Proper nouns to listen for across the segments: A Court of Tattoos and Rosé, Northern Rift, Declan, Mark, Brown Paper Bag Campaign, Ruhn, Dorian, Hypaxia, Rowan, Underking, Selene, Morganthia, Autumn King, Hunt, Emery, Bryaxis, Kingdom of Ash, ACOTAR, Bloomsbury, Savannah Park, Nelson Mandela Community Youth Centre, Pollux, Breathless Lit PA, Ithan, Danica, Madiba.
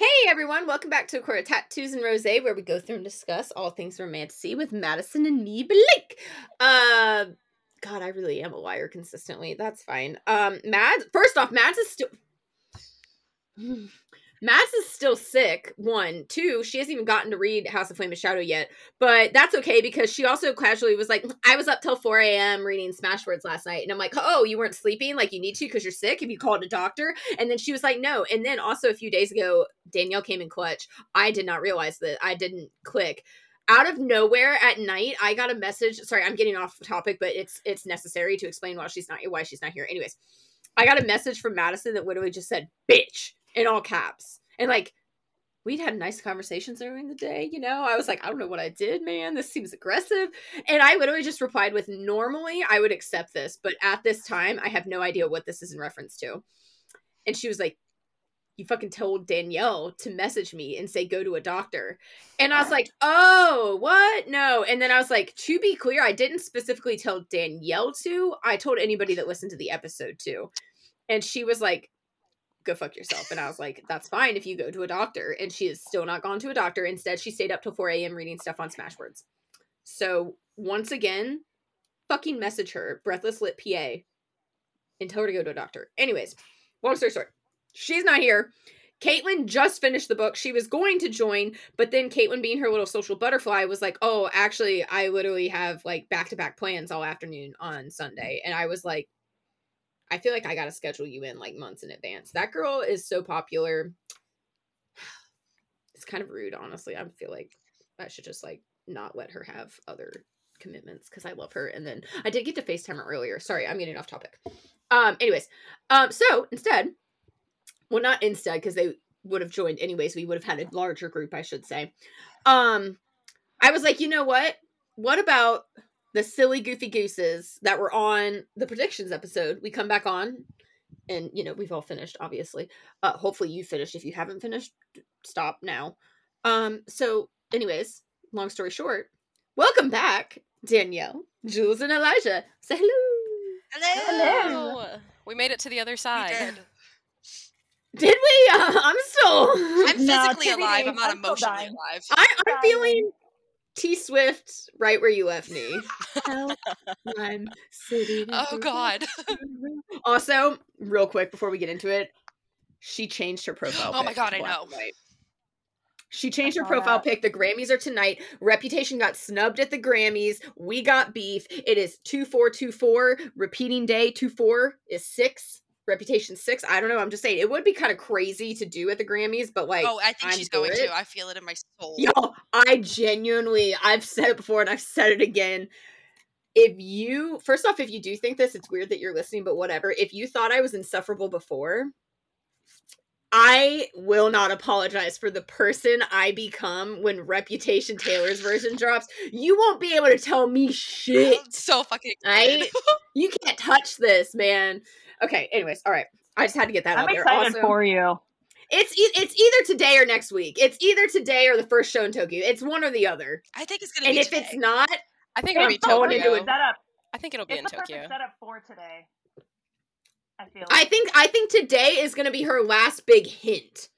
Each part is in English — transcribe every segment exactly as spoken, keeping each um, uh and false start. Hey everyone, welcome back to A Court of Tattoos and Rosé, where we go through and discuss all things romantasy with Madison and me, Blake. Uh, God, I really am a liar consistently. That's fine. Um, Mads, first off, Mads is still... Mads is still sick, one. Two, she hasn't even gotten to read House of Flame and Shadow yet, but that's okay because she also casually was like, I was up till four a.m. reading Smashwords last night, and I'm like, oh, you weren't sleeping like you need to because you're sick? If you called a doctor? And then she was like, no. And then also a few days ago, Danielle came in clutch. I did not realize that. I didn't click. Out of nowhere at night, I got a message. Sorry, I'm getting off topic, but it's it's necessary to explain why she's not why she's not here. Anyways, I got a message from Madison that literally just said, bitch, in all caps. And like, we'd had nice conversations during the day, you know? I was like, I don't know what I did, man. This seems aggressive. And I literally just replied with, normally I would accept this, but at this time, I have no idea what this is in reference to. And she was like, you fucking told Danielle to message me and say, go to a doctor. And I was like, oh, what? No. And then I was like, to be clear, I didn't specifically tell Danielle to. I told anybody that listened to the episode to. And she was like, go fuck yourself. And I was like, that's fine if you go to a doctor. And she has still not gone to a doctor. Instead, she stayed up till four a.m. reading stuff on Smashwords. So once again, fucking message her, Breathless Lit P A, and tell her to go to a doctor. Anyways, long story short, she's not here. Caitlin just finished the book. She was going to join, but then Caitlin, being her little social butterfly, was like, oh, actually, I literally have like back-to-back plans all afternoon on Sunday. And I was like, I feel like I got to schedule you in like months in advance. That girl is so popular. It's kind of rude, honestly. I feel like I should just like not let her have other commitments because I love her. And then I did get to FaceTime her earlier. Sorry, I'm getting off topic. Um, anyways, um, so instead, well, not instead because they would have joined anyways. We would have had a larger group, I should say. Um, I was like, you know what? What about the silly goofy gooses that were on the predictions episode? We come back on and, you know, we've all finished, obviously. Uh, hopefully you finished. If you haven't finished, stop now. Um, so anyways, long story short, welcome back, Danielle, Jules, and Elijah. Say hello. Hello. Hello. We made it to the other side. We did. Did we? Uh, I'm still... I'm physically no, alive. I'm not I'm emotionally alive. I, I'm dying. feeling... T-Swift, right where you left me. I'm sitting oh, God. Also, real quick before we get into it, she changed her profile pic. Oh, my God, I know. Right. She changed her profile that. pic. The Grammys are tonight. Reputation got snubbed at the Grammys. We got beef. It is two four two four. Repeating day two four is six. Reputation six. I don't know. I'm just saying it would be kind of crazy to do at the Grammys, but like, oh, I think I'm she's going it. to. I feel it in my soul. Yo, I genuinely, I've said it before and I've said it again. If you, first off, if you do think this, it's weird that you're listening, but whatever. If you thought I was insufferable before, I will not apologize for the person I become when Reputation Taylor's version drops. You won't be able to tell me shit. I'm so fucking excited. I, you can't touch this, man. Okay, anyways, all right. I just had to get that I'm out there. I'm excited for you. It's e- it's either today or next week. It's either today or the first show in Tokyo. It's one or the other. I think it's going to be And if today. It's not, I think it'll be Tokyo. Into I think it'll be it's in Tokyo. It's the perfect setup for today. I feel like. I think I think today is going to be her last big hint.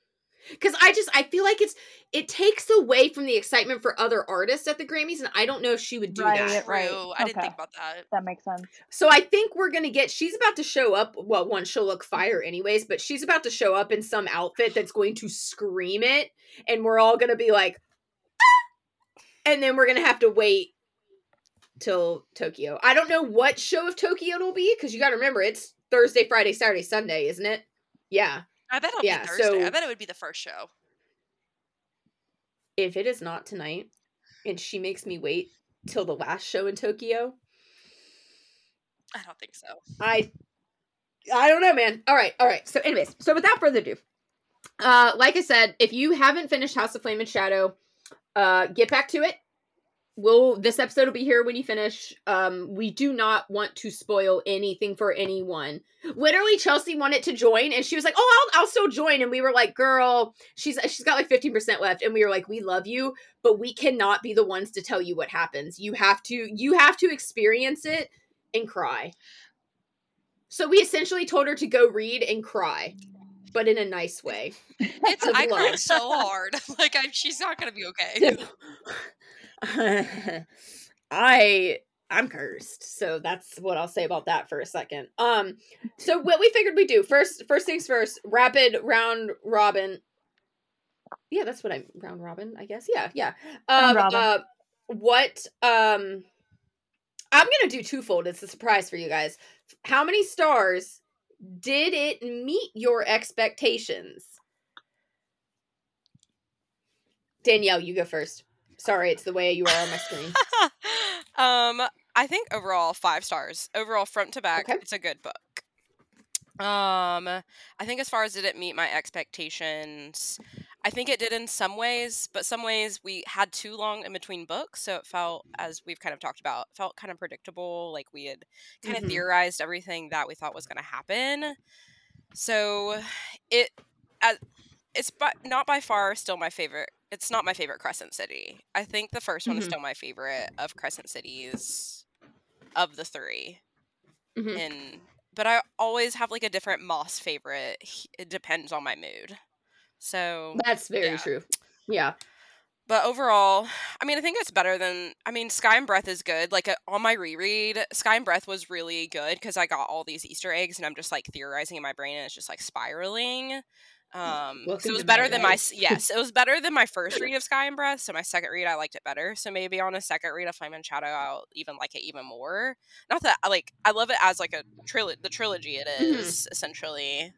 Because I just, I feel like it's, it takes away from the excitement for other artists at the Grammys, and I don't know if she would do right, that. Right, right. I didn't okay. think about that. That makes sense. So I think we're going to get, she's about to show up, well, one, she'll look fire anyways, but she's about to show up in some outfit that's going to scream it, and we're all going to be like, ah! And then we're going to have to wait till Tokyo. I don't know what show of Tokyo it'll be, because you got to remember, it's Thursday, Friday, Saturday, Sunday, isn't it? Yeah. I bet it'll yeah, be Thursday. So I bet it would be the first show. If it is not tonight, and she makes me wait till the last show in Tokyo. I don't think so. I I don't know, man. All right, all right. So anyways, so without further ado, uh, like I said, if you haven't finished House of Flame and Shadow, uh, get back to it. We'll, this episode will be here when you finish. Um, we do not want to spoil anything for anyone. Literally, Chelsea wanted to join, and she was like, oh, I'll, I'll still join. And we were like, girl, she's she's got like fifteen percent left. And we were like, we love you, but we cannot be the ones to tell you what happens. You have to, you have to experience it and cry. So we essentially told her to go read and cry. but in a nice way. It's, I cried so hard. Like, I, she's not going to be okay. I... I'm cursed, so that's what I'll say about that for a second. Um, so what we figured we do first, first things first, rapid round robin. Yeah, that's what I'm round robin, I guess. Yeah, yeah. Um, uh, what? Um, I'm gonna do twofold. It's a surprise for you guys. How many stars did it meet your expectations? Danielle, you go first. Sorry, it's the way you are on my screen. um. I think overall five stars. Overall, front to back, okay. It's a good book. Um, I think as far as did it meet my expectations, I think it did in some ways, but some ways we had too long in between books, so it felt, as we've kind of talked about, felt kind of predictable, like we had kind mm-hmm. of theorized everything that we thought was going to happen. So it, as, it's by, not by far still my favorite. It's not my favorite Crescent City. I think the first mm-hmm. one is still my favorite of Crescent Cities of the three. Mm-hmm. And but I always have like a different Moss favorite. It depends on my mood. So that's very yeah. true. Yeah. But overall, I mean, I think it's better than, I mean, Sky and Breath is good. Like, uh, on my reread, Sky and Breath was really good because I got all these Easter eggs and I'm just like theorizing in my brain and it's just like spiraling. Um, so it was better than my yes, it was better than my first read of Sky and Breath. So my second read, I liked it better. So maybe on a second read of Flame and Shadow, I'll even like it even more. Not that I like, I love it as like a trilogy, the trilogy it is mm-hmm. essentially.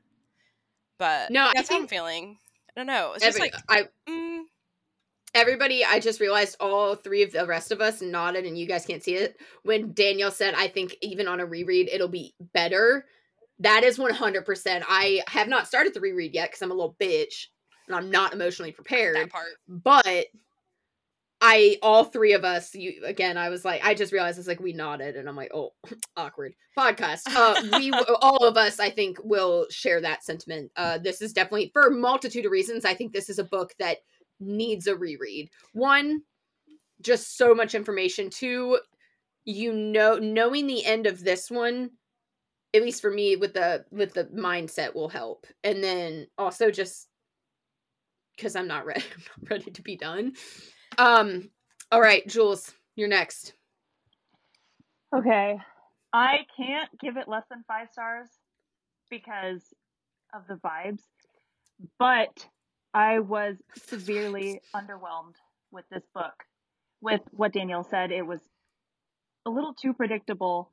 But no, that's I how I'm feeling. I don't know. It's every, just like I. Mm, Everybody, I just realized all three of the rest of us nodded, and you guys can't see it. When Danielle said, I think even on a reread, it'll be better. That is one hundred percent. I have not started the reread yet because I'm a little bitch, and I'm not emotionally prepared. That part. But I, all three of us, you again, I was like, I just realized it's like we nodded, and I'm like, oh, awkward. Podcast. Uh, we, all of us, I think, will share that sentiment. Uh, this is definitely, for a multitude of reasons, I think this is a book that needs a reread. One, just so much information. Two, you know, knowing the end of this one, at least for me, with the with the mindset will help. And then also just because I'm not ready, I'm not ready to be done. Um, all right, Jules, you're next. Okay, I can't give it less than five stars because of the vibes, but I was severely underwhelmed with this book. With what Danielle said, it was a little too predictable.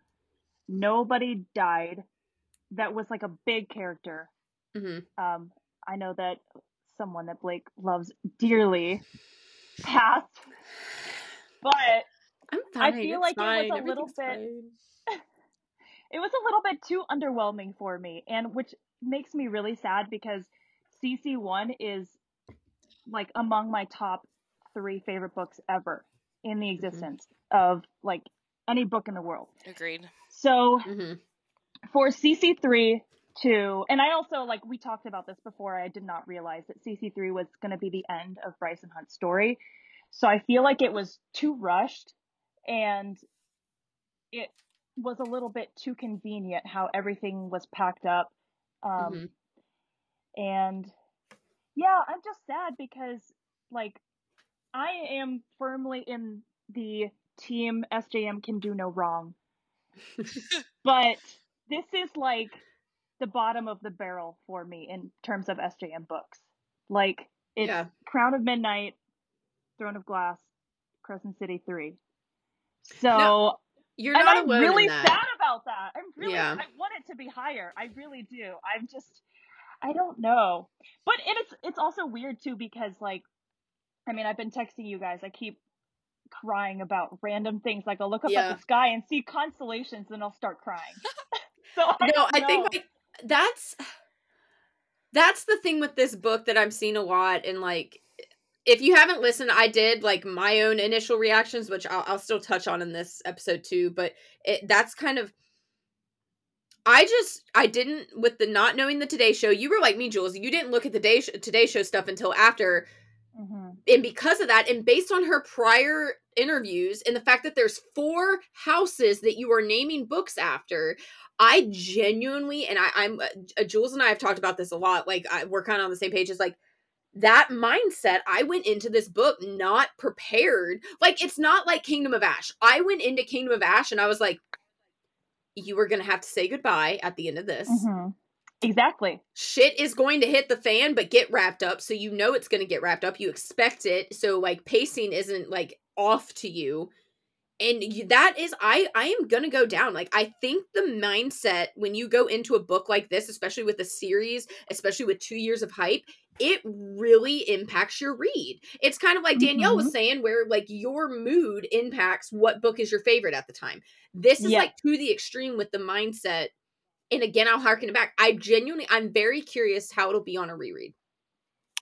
Nobody died. That was like a big character. Mm-hmm. Um, I know that someone that Blake loves dearly passed, but I'm fine, I feel like fine. It was a little bit. It was a little bit too underwhelming for me, and which makes me really sad because C C one is like among my top three favorite books ever in the existence mm-hmm. of like any book in the world. Agreed. So mm-hmm. for C C three to, and I also like, we talked about this before. I did not realize that C C three was going to be the end of Bryce and Hunt's story. So I feel like it was too rushed and it was a little bit too convenient how everything was packed up. Um, mm-hmm. And yeah, I'm just sad because like I am firmly in the team S J M can do no wrong. But this is like the bottom of the barrel for me in terms of S J M books. Like it's yeah. Crown of Midnight, Throne of Glass, Crescent City three. So no, you're not and alone I'm really in that. Sad about that. I'm really yeah. I want it to be higher. I really do. I'm just I don't know. But it's it's also weird too because like I mean I've been texting you guys. I keep crying about random things. Like I'll look up yeah. at the sky and see constellations and I'll start crying. So I No, I know. think like, that's that's the thing with this book that I'm seeing a lot, and like if you haven't listened, I did like my own initial reactions, which I'll, I'll still touch on in this episode too, but it, that's kind of I just, I didn't, with the not knowing the Today Show, you were like me, Jules, you didn't look at the day sh- Today Show stuff until after Mm-hmm. And because of that, and based on her prior interviews and the fact that there's four houses that you are naming books after, I genuinely, and I, I'm, uh, Jules and I have talked about this a lot, like I, we're kind of on the same page, is like, that mindset, I went into this book not prepared. Like, it's not like Kingdom of Ash. I went into Kingdom of Ash and I was like, you were going to have to say goodbye at the end of this. Mm-hmm. Exactly. Shit is going to hit the fan, but get wrapped up. So you know it's going to get wrapped up. You expect it. So, like, pacing isn't, like, off to you. And you, that is, I, I am going to go down. Like, I think the mindset when you go into a book like this, especially with a series, especially with two years of hype, it really impacts your read. It's kind of like Danielle mm-hmm. was saying, where, like, your mood impacts what book is your favorite at the time. This is, yeah. like, to the extreme with the mindset. And again, I'll harken it back. I genuinely, I'm very curious how it'll be on a reread.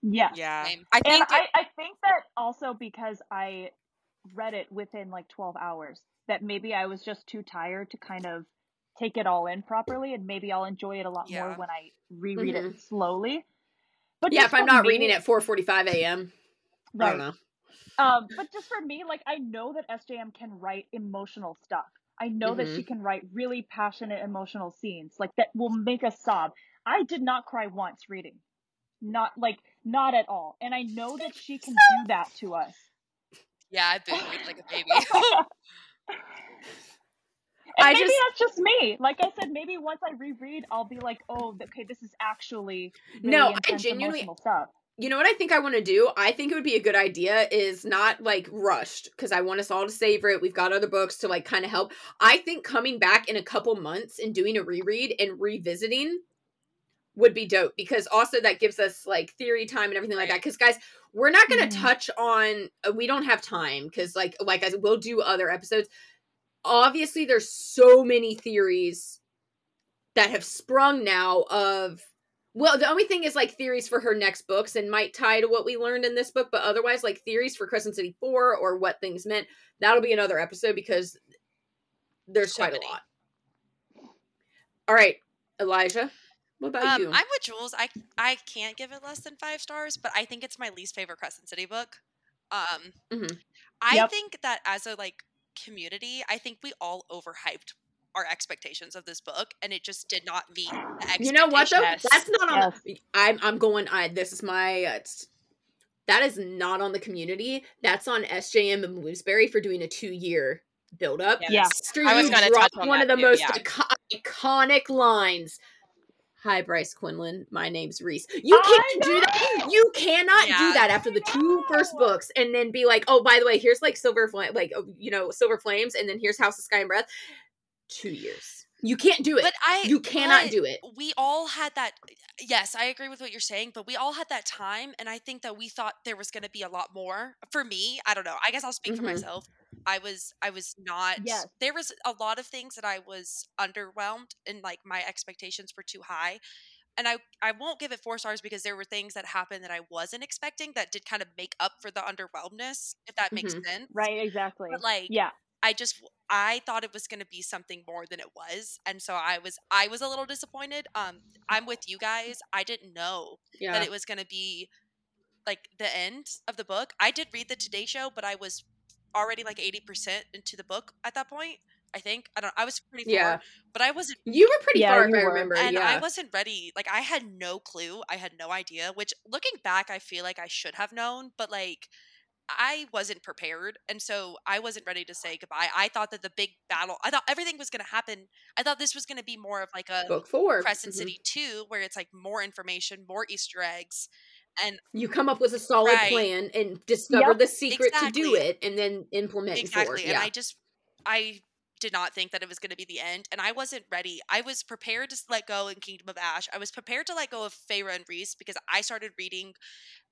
Yeah. Yeah. I think, and I, I think that also because I read it within like twelve hours, that maybe I was just too tired to kind of take it all in properly. And maybe I'll enjoy it a lot yeah. more when I reread mm-hmm. it slowly. But yeah, if I'm not me, reading at four forty-five a.m., right. I don't know. Um, but just for me, like, I know that S J M can write emotional stuff. I know mm-hmm. that she can write really passionate, emotional scenes, like, that will make us sob. I did not cry once reading. Not, like, not at all. And I know that she can do that to us. Yeah, I booed like a baby. And I maybe just, that's just me. Like I said, maybe once I reread, I'll be like, oh, okay, this is actually really no, I genuinely, emotional stuff. You know what I think I want to do? I think it would be a good idea is not, like, rushed, because I want us all to savor it. We've got other books to, like, kind of help. I think coming back in a couple months and doing a reread and revisiting would be dope, because also that gives us, like, theory time and everything like that. Because, guys, we're not going to mm-hmm. touch on – we don't have time because, like, like I said, we'll do other episodes. Obviously, there's so many theories that have sprung now of – well, the only thing is, like, theories for her next books and might tie to what we learned in this book, but otherwise, like, theories for Crescent City four or what things meant, that'll be another episode because there's so quite many. A lot. All right, Elijah, what about um, you? I'm with Jules. I, I can't give it less than five stars, but I think it's my least favorite Crescent City book. Um, mm-hmm. I yep. think that as a, like, community, I think we all overhyped our expectations of this book, and it just did not meet the expectations. You know what, though? That's not on yes. the, I'm, I'm going, I, this is my, uh, that is not on the community. That's on S J M and Bloomsbury for doing a two-year build-up. Yeah. After I was you dropped on one of the too, most yeah. icon- iconic lines. Hi, Bryce Quinlan. My name's Rhys. You can't do that. You cannot yeah. do that after the two first books and then be like, oh, by the way, here's, like, Silver Flames, like, you know, Silver Flames, and then here's House of Sky and Breath. Two years. You can't do it. But I, you cannot do it. We all had that. Yes, I agree with what you're saying, but we all had that time. And I think that we thought there was going to be a lot more. For me, I don't know. I guess I'll speak mm-hmm. for myself. I was, I was not, yes. there was a lot of things that I was underwhelmed and, like, my expectations were too high. And I, I won't give it four stars because there were things that happened that I wasn't expecting that did kind of make up for the underwhelmness, if that makes mm-hmm. sense. Right. Exactly. But, like, yeah. I just, I thought it was going to be something more than it was. And so I was, I was a little disappointed. Um, I'm with you guys. I didn't know yeah. that it was going to be, like, the end of the book. I did read the Today Show, but I was already, like, eighty percent into the book at that point. I think, I don't I was pretty far, yeah. but I wasn't. You were pretty yeah, far, if I remember. And yeah. I wasn't ready. Like, I had no clue. I had no idea, which, looking back, I feel like I should have known, but, like, I wasn't prepared, and so I wasn't ready to say goodbye. I thought that the big battle, I thought everything was going to happen. I thought this was going to be more of, like, a book four. Crescent mm-hmm. City two, where it's, like, more information, more Easter eggs. And you come up with a solid right. plan and discover yep. the secret exactly. to do it, and then implement exactly. four. And yeah. I just, I did not think that it was going to be the end, and I wasn't ready. I was prepared to let go in Kingdom of Ash. I was prepared to let go of Feyre and Rhys because I started reading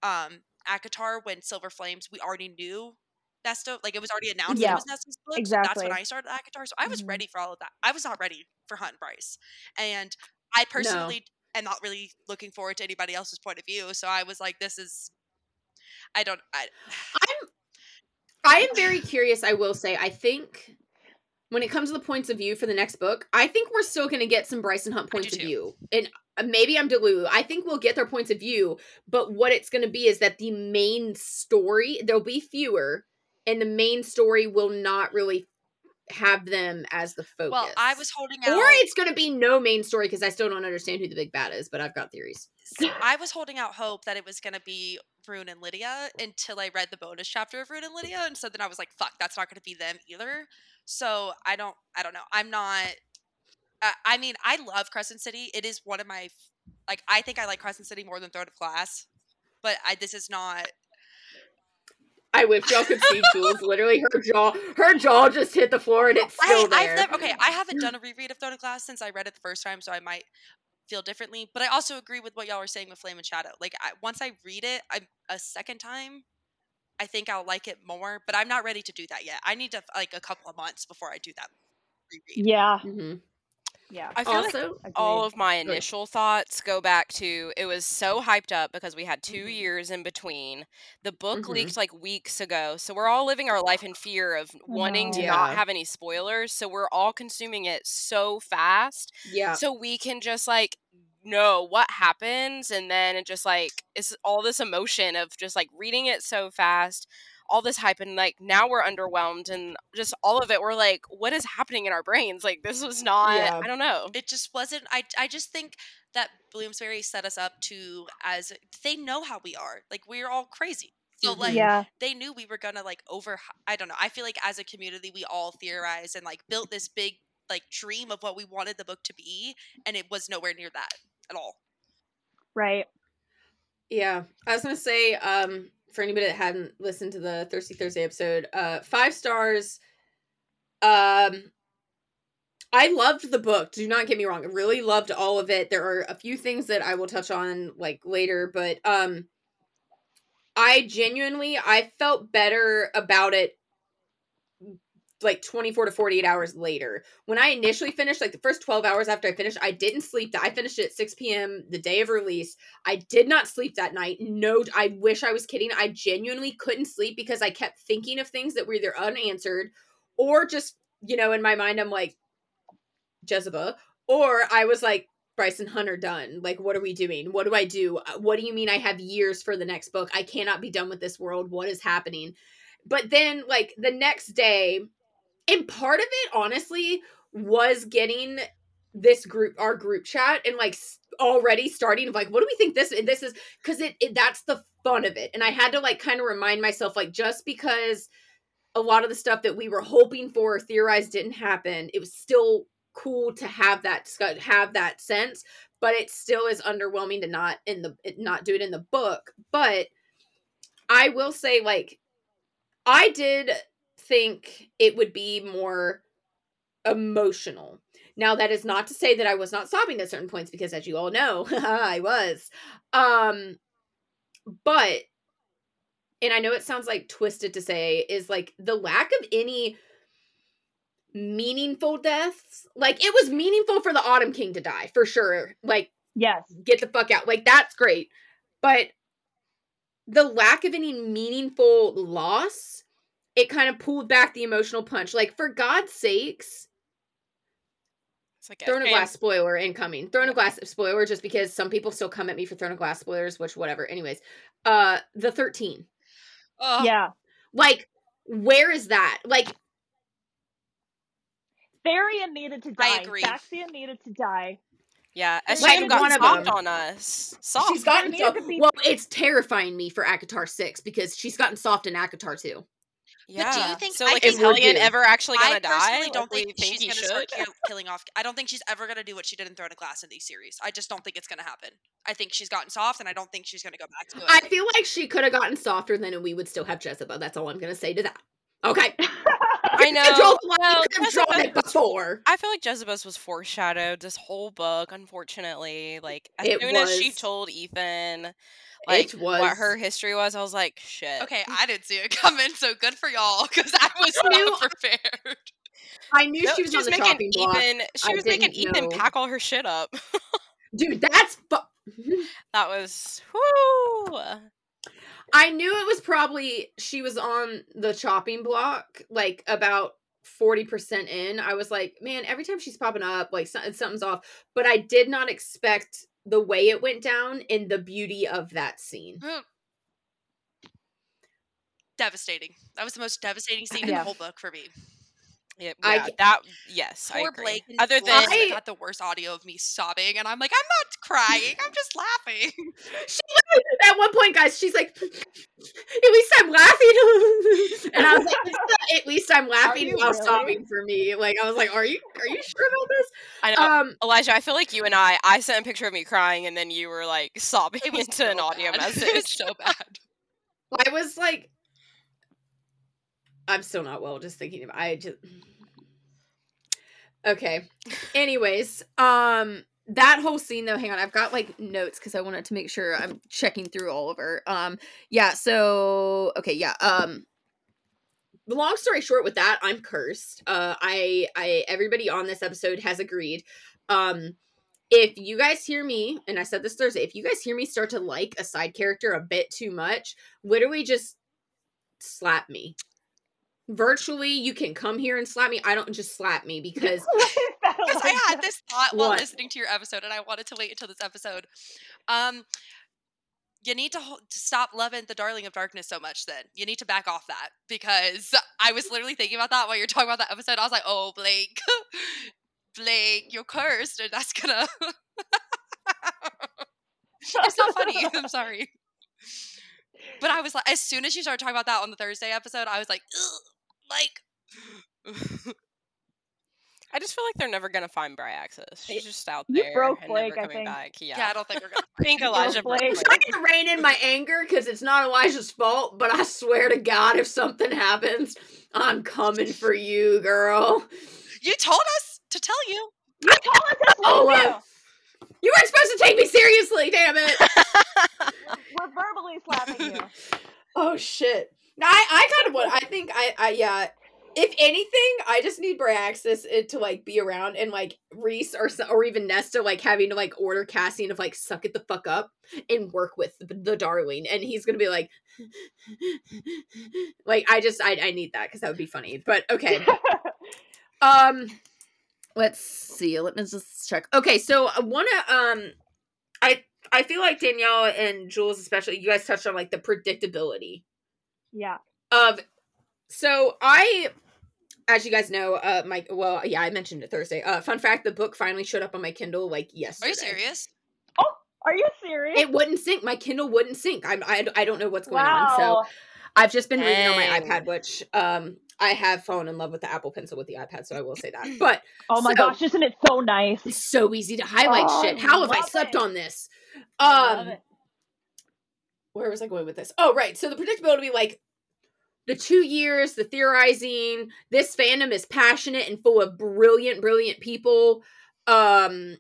um, ACOTAR when Silver Flames, we already knew Nesta, like, it was already announced yeah, that it was Nesta's book. Exactly. That's when I started ACOTAR, so I was mm-hmm. ready for all of that. I was not ready for Hunt and Bryce, and I personally no. am not really looking forward to anybody else's point of view, so I was like, this is, I don't, I, I'm, I am very curious, I will say. I think when it comes to the points of view for the next book, I think we're still going to get some Bryce and Hunt points of view. And maybe I'm delulu. I think we'll get their points of view, but what it's going to be is that the main story, there'll be fewer, and the main story will not really have them as the focus. Well, I was holding out. Or it's going to be no main story, because I still don't understand who the big bad is, but I've got theories. So I was holding out hope that it was going to be Ruhn and Lydia until I read the bonus chapter of Ruhn and Lydia, and so then I was like, fuck, that's not going to be them either. So I don't I don't know. I'm not uh, I mean, I love Crescent City. It is one of my like I think I like Crescent City more than Throne of Glass, but I this is not I wish y'all could see Jules. Literally, her jaw, her jaw just hit the floor, and it's still I, there. I've never, okay, I haven't done a reread of Throne of Glass since I read it the first time, so I might feel differently. But I also agree with what y'all are saying with Flame and Shadow. Like, I, once I read it I, a second time, I think I'll like it more. But I'm not ready to do that yet. I need to like a couple of months before I do that reread. Yeah. Mm-hmm. Yeah. I feel also, like all of my initial thoughts go back to it was so hyped up because we had two mm-hmm. years in between. The book mm-hmm. leaked like weeks ago. So we're all living our life in fear of wanting oh, to yeah. not have any spoilers. So we're all consuming it so fast. Yeah. So we can just like know what happens, and then it just like it's all this emotion of just like reading it so fast. All this hype, and like now we're underwhelmed, and just all of it. We're like, what is happening in our brains? Like, this was not, yeah. I don't know. It just wasn't, I, I just think that Bloomsbury set us up to, as they know how we are. Like, we're all crazy. So, like, yeah. they knew we were gonna like over, I don't know. I feel like as a community, we all theorized and like built this big like dream of what we wanted the book to be, and it was nowhere near that at all. Right. Yeah. I was gonna say, um, for anybody that hadn't listened to the Thirsty Thursday episode, uh, five stars. Um, I loved the book. Do not get me wrong. I really loved all of it. There are a few things that I will touch on like later, but um, I genuinely, I felt better about it like twenty-four to forty-eight hours later. When I initially finished, like the first twelve hours after I finished, I didn't sleep. I finished at six p.m. the day of release. I did not sleep that night. No, I wish I was kidding. I genuinely couldn't sleep because I kept thinking of things that were either unanswered or just, you know, in my mind, I'm like, Jezebel. Or I was like, Bryce and Hunt are done. Like, what are we doing? What do I do? What do you mean I have years for the next book? I cannot be done with this world. What is happening? But then, like, the next day... And part of it, honestly, was getting this group, our group chat, and like already starting of like, what do we think this and this is? Because it, it that's the fun of it. And I had to like kind of remind myself, like, just because a lot of the stuff that we were hoping for or theorized didn't happen, it was still cool to have that have that sense. But it still is underwhelming to not in the not do it in the book. But I will say, like, I did. think it would be more emotional. Now, that is not to say that I was not sobbing at certain points, because as you all know, I was. Um, but, and I know it sounds like twisted to say, is like the lack of any meaningful deaths. Like, it was meaningful for the Autumn King to die, for sure. Like, yes, get the fuck out. Like, that's great. But the lack of any meaningful loss, it kind of pulled back the emotional punch. Like, for God's sakes, it's like Throne of Glass spoiler incoming. Throne of Glass spoiler, just because some people still come at me for Throne of Glass spoilers, which whatever. Anyways, uh, the thirteen. Oh. Yeah. Like, where is that? Like, Therian needed to die. I agree. Cassian needed to die. Yeah, as like, she got soft on us. Soft. She's gotten soft. Be- well, it's terrifying me for ACOTAR six, because she's gotten soft in ACOTAR two. Yeah. But do you think so? Like, is Aelin ever actually gonna die? I personally don't think she's gonna start killing off. I don't think she's ever gonna do what she did in Throne of Glass in these series. I just don't think it's gonna happen. I think she's gotten soft, and I don't think she's gonna go back to it. I feel like she could have gotten softer than, and we would still have Jezebel. That's all I'm gonna say to that. Okay. I know. Well, drawn it before. I feel like Jezebel's was foreshadowed this whole book, unfortunately. Like, as it soon was. as she told Ithan, like, was. what her history was, I was like, shit. Okay, I didn't see it coming, so good for y'all, because I was not prepared. I knew no, she was, she was on the making Ethan. Block. She was making know. Ethan pack all her shit up. Dude, that's fu- that was. Whoo. I knew it was probably she was on the chopping block, like, about forty percent in, I was like, man, every time she's popping up, like, something's off. But I did not expect the way it went down and the beauty of that scene. Mm. Devastating. That was the most devastating scene yeah. in the whole book for me. Yeah, yeah I, that yes, I agree. Blake Other than I got the worst audio of me sobbing, and I'm like, I'm not crying, I'm just laughing. She at one point, guys, she's like, at least I'm laughing, and I was like, at least I'm laughing while really? sobbing for me. Like, I was like, are you are you sure about this? I know, um, Elijah. I feel like you and I. I sent a picture of me crying, and then you were like sobbing into so an bad. audio message. It was so bad. I was like. I'm still not well, just thinking of, I just, okay. Anyways, um, that whole scene though, hang on, I've got like notes because I wanted to make sure I'm checking through all of her. Um, yeah, so, okay, yeah, um, long story short with that, I'm cursed. Uh, I, I, everybody on this episode has agreed. Um, if you guys hear me, and I said this Thursday, if you guys hear me start to like a side character a bit too much, literally just slap me. Virtually, you can come here and slap me. I don't just slap me because because I had this thought while what? listening to your episode, and I wanted to wait until this episode. Um, you need to, ho- to stop loving the Darling of Darkness so much. Then you need to back off that, because I was literally thinking about that while you're talking about that episode. I was like, oh, Blake, Blake, you're cursed, and that's gonna. It's not funny. I'm sorry, but I was like, as soon as you started talking about that on the Thursday episode, I was like. Ugh. Like, I just feel like they're never gonna find Bryaxis. She's just out there. You broke Blake, never I think. Back. Yeah. yeah, I don't think we're gonna. I think Elijah broke Blake. I can rein in my anger because it's not Elijah's fault. But I swear to God, if something happens, I'm coming for you, girl. You told us to tell you. You told us to tell you. You weren't supposed to take me seriously. Damn it. We're verbally slapping you. Oh shit. No, I, I kind of want, I think, I, I, yeah, if anything, I just need Bryaxis to, like, be around and, like, Rhys or or even Nesta, like, having to, like, order Cassian of, like, suck it the fuck up and work with the, the darling, and he's gonna be like, like, I just, I, I need that, because that would be funny, but, okay. um, let's see, let me just check. Okay, so, I wanna, um, I, I feel like Danielle and Jules especially, you guys touched on, like, the predictability. Yeah. Of, so I, as you guys know, uh, my, well, yeah, I mentioned it Thursday. Uh, fun fact, the book finally showed up on my Kindle, like, yesterday. Are you serious? Oh, are you serious? It wouldn't sync. My Kindle wouldn't sync. I I, I don't know what's going wow. on. So I've just been Dang. reading on my iPad, which um I have fallen in love with the Apple Pencil with the iPad, so I will say that. But oh my so, gosh, isn't it so nice? It's so easy to highlight oh, shit. How have I slept it. on this? Um, love it. Where was I going with this? Oh, right. So the predictability, like, the two years, the theorizing, this fandom is passionate and full of brilliant, brilliant people um,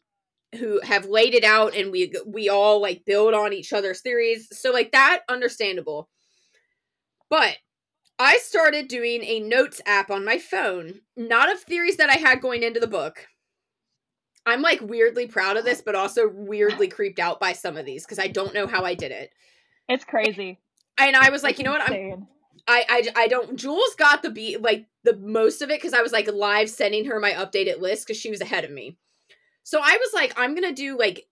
who have laid it out, and we we all, like, build on each other's theories. So, like, that, understandable. But I started doing a notes app on my phone, not of theories that I had going into the book. I'm, like, weirdly proud of this, but also weirdly creeped out by some of these, because I don't know how I did it. It's crazy. And I was like, it's you know what? Insane. I'm... I, I, I don't, Jules got the beat, like, the most of it, because I was, like, live sending her my updated list, because she was ahead of me. So I was like, I'm going to do, like,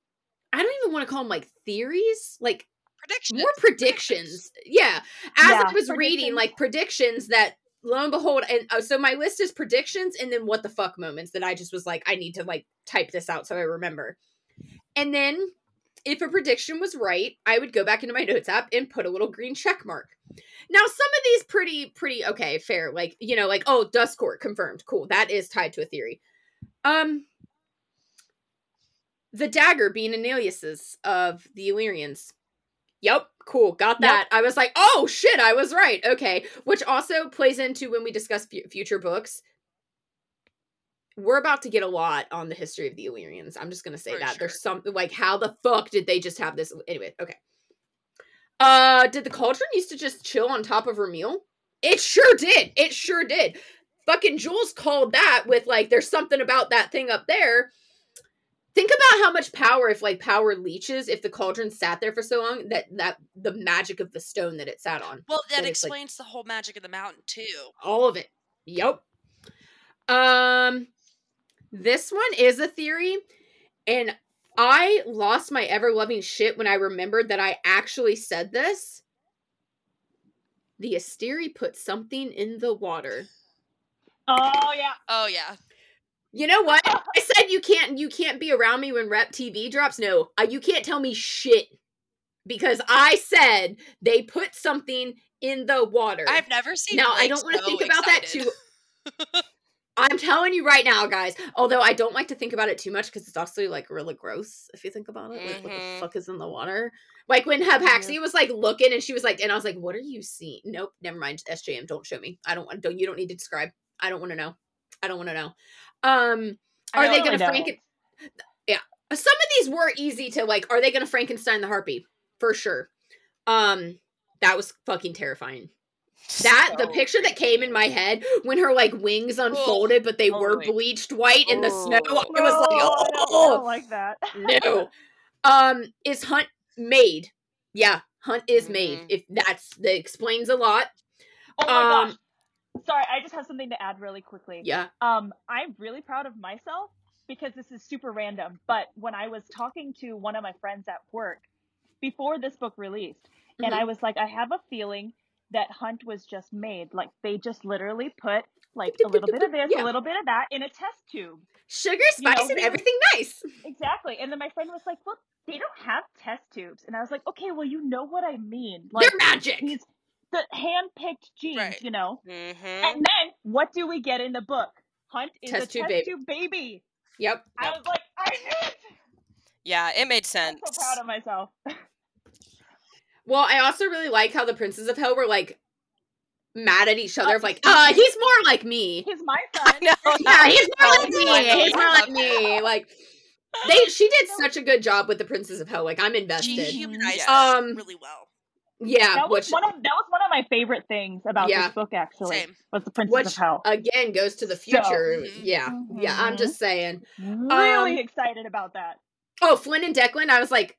I don't even want to call them, like, theories, like, predictions. more predictions. Yeah. As yeah, I was reading, like, predictions that, lo and behold, and oh, so my list is predictions, and then what the fuck moments that I just was like, I need to, like, type this out so I remember. And then, if a prediction was right, I would go back into my notes app and put a little green check mark. Now, some of these pretty, pretty, okay, fair. Like, you know, like, oh, Dust Court confirmed. Cool. That is tied to a theory. Um, the dagger being Anelius's of the Illyrians. Yep. Cool. Got that. Yep. I was like, oh, shit, I was right. Okay. Which also plays into when we discuss f- future books. We're about to get a lot on the history of the Illyrians. I'm just going to say For that. Sure. There's something like, how the fuck did they just have this? Anyway, okay. Uh, did the cauldron used to just chill on top of her meal? It sure did. It sure did. Fucking Jules called that with, like, there's something about that thing up there. Think about how much power, if, like, power leeches, if the cauldron sat there for so long, that, that the magic of the stone that it sat on. Well, that, that explains, like, the whole magic of the mountain, too. All of it. Yep. Um, this one is a theory, and I lost my ever-loving shit when I remembered that I actually said this. The Asteri put something in the water. Oh, yeah. Oh, yeah. You know what? I said you can't you can't be around me when Rep T V drops. No, you can't tell me shit. Because I said they put something in the water. I've never seen Now, I don't want to so think about excited. that too. I'm telling you right now, guys. Although I don't like to think about it too much because it's also like really gross if you think about it. Mm-hmm. Like, what the fuck is in the water? Like when Hypaxia mm-hmm. was like looking and she was like, and I was like, what are you seeing? Nope, never mind. S J M, don't show me. I don't want. Don't you don't need to describe. I don't want to know. I don't want to know. Um, are they gonna Franken? Yeah, some of these were easy to like. Are they gonna Frankenstein the harpy for sure? Um, that was fucking terrifying. That, so the picture creepy. that came in my head when her, like, wings unfolded, but they oh, were wait. bleached white in the oh. snow, no, it was like, oh! I don't, I don't like that. No. Um, is Hunt made? Yeah, Hunt is mm-hmm. made. If that's, that explains a lot. Oh my um, gosh. Sorry, I just have something to add really quickly. Yeah. Um, I'm really proud of myself, because this is super random, but when I was talking to one of my friends at work before this book released, mm-hmm. and I was like, I have a feeling that Hunt was just made. Like, they just literally put, like, a little bit of this, yeah. a little bit of that in a test tube. Sugar, spice, you know, and everything nice. Exactly. And then my friend was like, well, they don't have test tubes. And I was like, okay, well, you know what I mean. Like, they're magic. These, the hand-picked genes, right. you know. Mm-hmm. And then, what do we get in the book? Hunt is test a tube test baby. tube baby. Yep. I yep. was like, I knew it! Yeah, it made sense. I'm so proud of myself. Well, I also really like how the Princes of Hell were, like, mad at each other. Of like, uh, he's more like me. He's my son. No, yeah, he's more like me. He's more like me. Like, they, she did such a good job with the Princes of Hell. Like, I'm invested. She humanized um, really well. Yeah. That was, which, one of, that was one of my favorite things about yeah, this book, actually, same. was the Princes which, of Hell. again, goes to the future. So, yeah. Mm-hmm. Yeah, I'm just saying. Really um, excited about that. Oh, Flynn and Declan, I was like,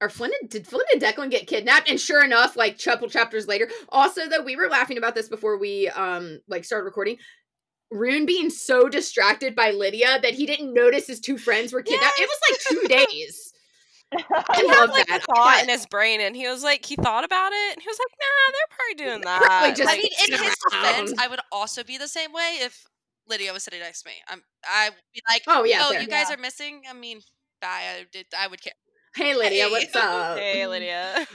Or Flynn and, did Flynn and Declan get kidnapped? And sure enough, like, couple chapters later. Also, though, we were laughing about this before we, um, like, started recording. Ruhn being so distracted by Lydia that he didn't notice his two friends were kidnapped. Yes. It was, like, two days. I he love had, like, that. a thought in his brain, and he was, like, he thought about it, and he was like, nah, they're probably doing that. Probably just, I mean, in his defense, I would also be the same way if Lydia was sitting next to me. I'm, I'd be like, oh, yeah, oh, you guys yeah. are missing? I mean, I, did, I would care. Hey, Lydia, what's up? Hey, Lydia.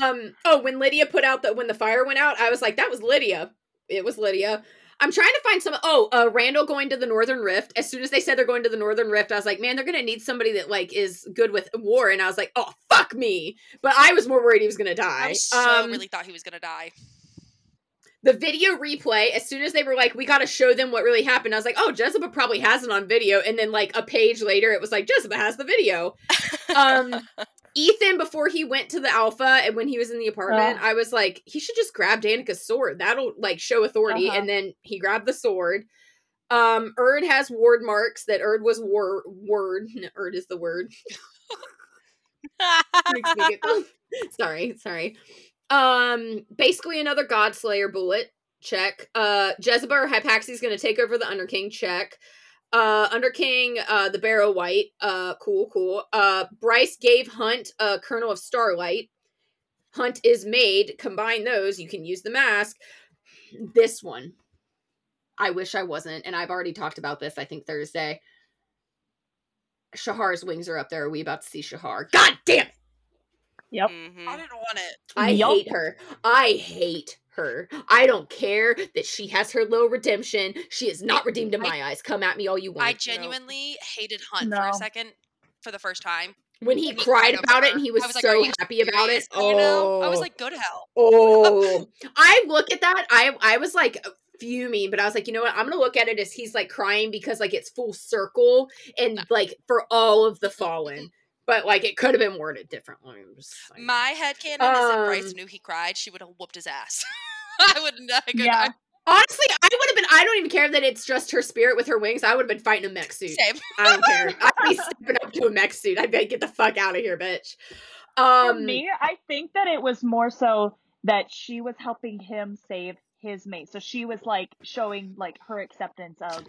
um. Oh, when Lydia put out the, when the fire went out, I was like, that was Lydia. It was Lydia. I'm trying to find some, oh, uh, Randall going to the Northern Rift. As soon as they said they're going to the Northern Rift, I was like, man, they're going to need somebody that, like, is good with war. And I was like, oh, fuck me. But I was more worried he was going to die. I so um, really thought he was going to die. The video replay, as soon as they were like, we got to show them what really happened, I was like, oh, Jezebel probably has it on video. And then, like, a page later, it was like, Jezebel has the video. um, Ithan, before he went to the Alpha and when he was in the apartment, oh. I was like, he should just grab Danica's sword. That'll, like, show authority. Uh-huh. And then he grabbed the sword. Um, Erd has ward marks that Erd was war- word. No, Erd is the word. Makes me giggle. Sorry, sorry. Um, basically another Godslayer bullet, check. Uh, Jezebel or Hypaxia is going to take over the Underking, check. Uh, Underking, uh, the Barrow White, uh, cool, cool. Uh, Bryce gave Hunt a Colonel of Starlight. Hunt is made. Combine those, you can use the mask. This one, I wish I wasn't, and I've already talked about this, I think, Thursday. Shahar's wings are up there. Are we about to see Shahar? God damn it! Yep. Mm-hmm. I didn't want it. I yep. hate her. I hate her. I don't care that she has her little redemption. She is not redeemed in my I, eyes. Come at me all you want. I genuinely no. hated Hunt no. for a second, for the first time. When he, when he cried about it and he was, was like, so happy serious? about it. Oh. You know? I was like, go to hell. Oh. I look at that. I I was like... fuming, but I was like, you know what, I'm gonna look at it as he's like crying because like it's full circle and like for all of the fallen, but like it could have been worded differently. Just, like, my headcanon um, is if Bryce knew he cried, she would have whooped his ass. I would not go, yeah. I, honestly I would have been, I don't even care that it's just her spirit with her wings, I would have been fighting a mech suit. Same. I don't care. I'd be stepping up to a mech suit. I'd be like, get the fuck out of here, bitch. Um, for me, I think that it was more so that she was helping him save his mate. So she was like showing like her acceptance of,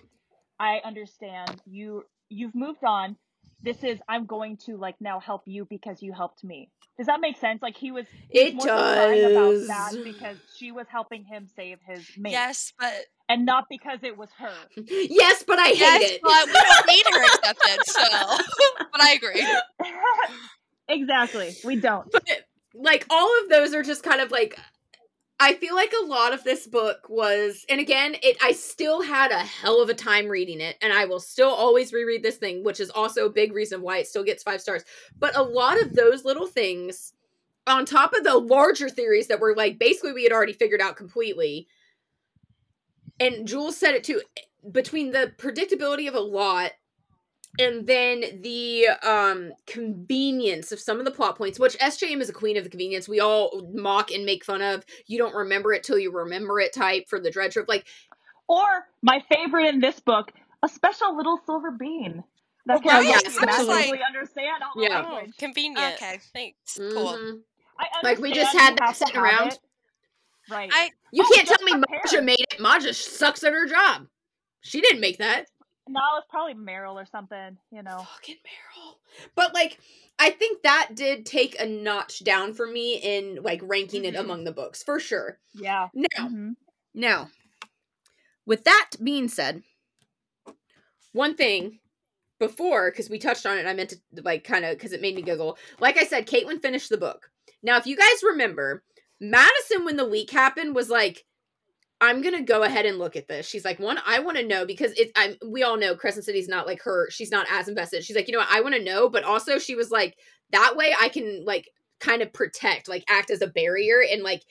I understand you, you've moved on. This is, I'm going to like now help you because you helped me. Does that make sense? Like he was, he was it does. About that because she was helping him save his mate. Yes, but and not because it was her. Yes, but I hate yes, it. But we don't need her acceptance. So, but I agree. Exactly, we don't. But like all of those are just kind of like. I feel like a lot of this book was, and again, it. I still had a hell of a time reading it, and I will still always reread this thing, which is also a big reason why it still gets five stars. But a lot of those little things, on top of the larger theories that were like, basically we had already figured out completely, and Jules said it too, between the predictability of a lot, and then the um, convenience of some of the plot points, which S J M is a queen of the convenience. We all mock and make fun of. You don't remember it till you remember it type for the Dread Trip. Like, or my favorite in this book, a special little silver bean. That can right? yes, absolutely understand all yeah. the language. Convenient. Okay, thanks. Mm-hmm. Cool. Like we just had that sitting around. It. Right. I, you oh, can't tell me Maja made it. Maja sucks at her job. She didn't make that. No, it's probably Meryl or something, you know. Fucking Meryl. But, like, I think that did take a notch down for me in, like, ranking mm-hmm. it among the books, for sure. Yeah. Now, mm-hmm. now, with that being said, one thing before, because we touched on it, and I meant to, like, kind of, because it made me giggle. Like I said, Caitlin finished the book. Now, if you guys remember, Madison, when the leak happened, was like, I'm going to go ahead and look at this. She's like, one, I want to know because it, I, we all know Crescent City's not like her. She's not as invested. She's like, you know what? I want to know. But also she was like, that way I can like kind of protect, like act as a barrier. And like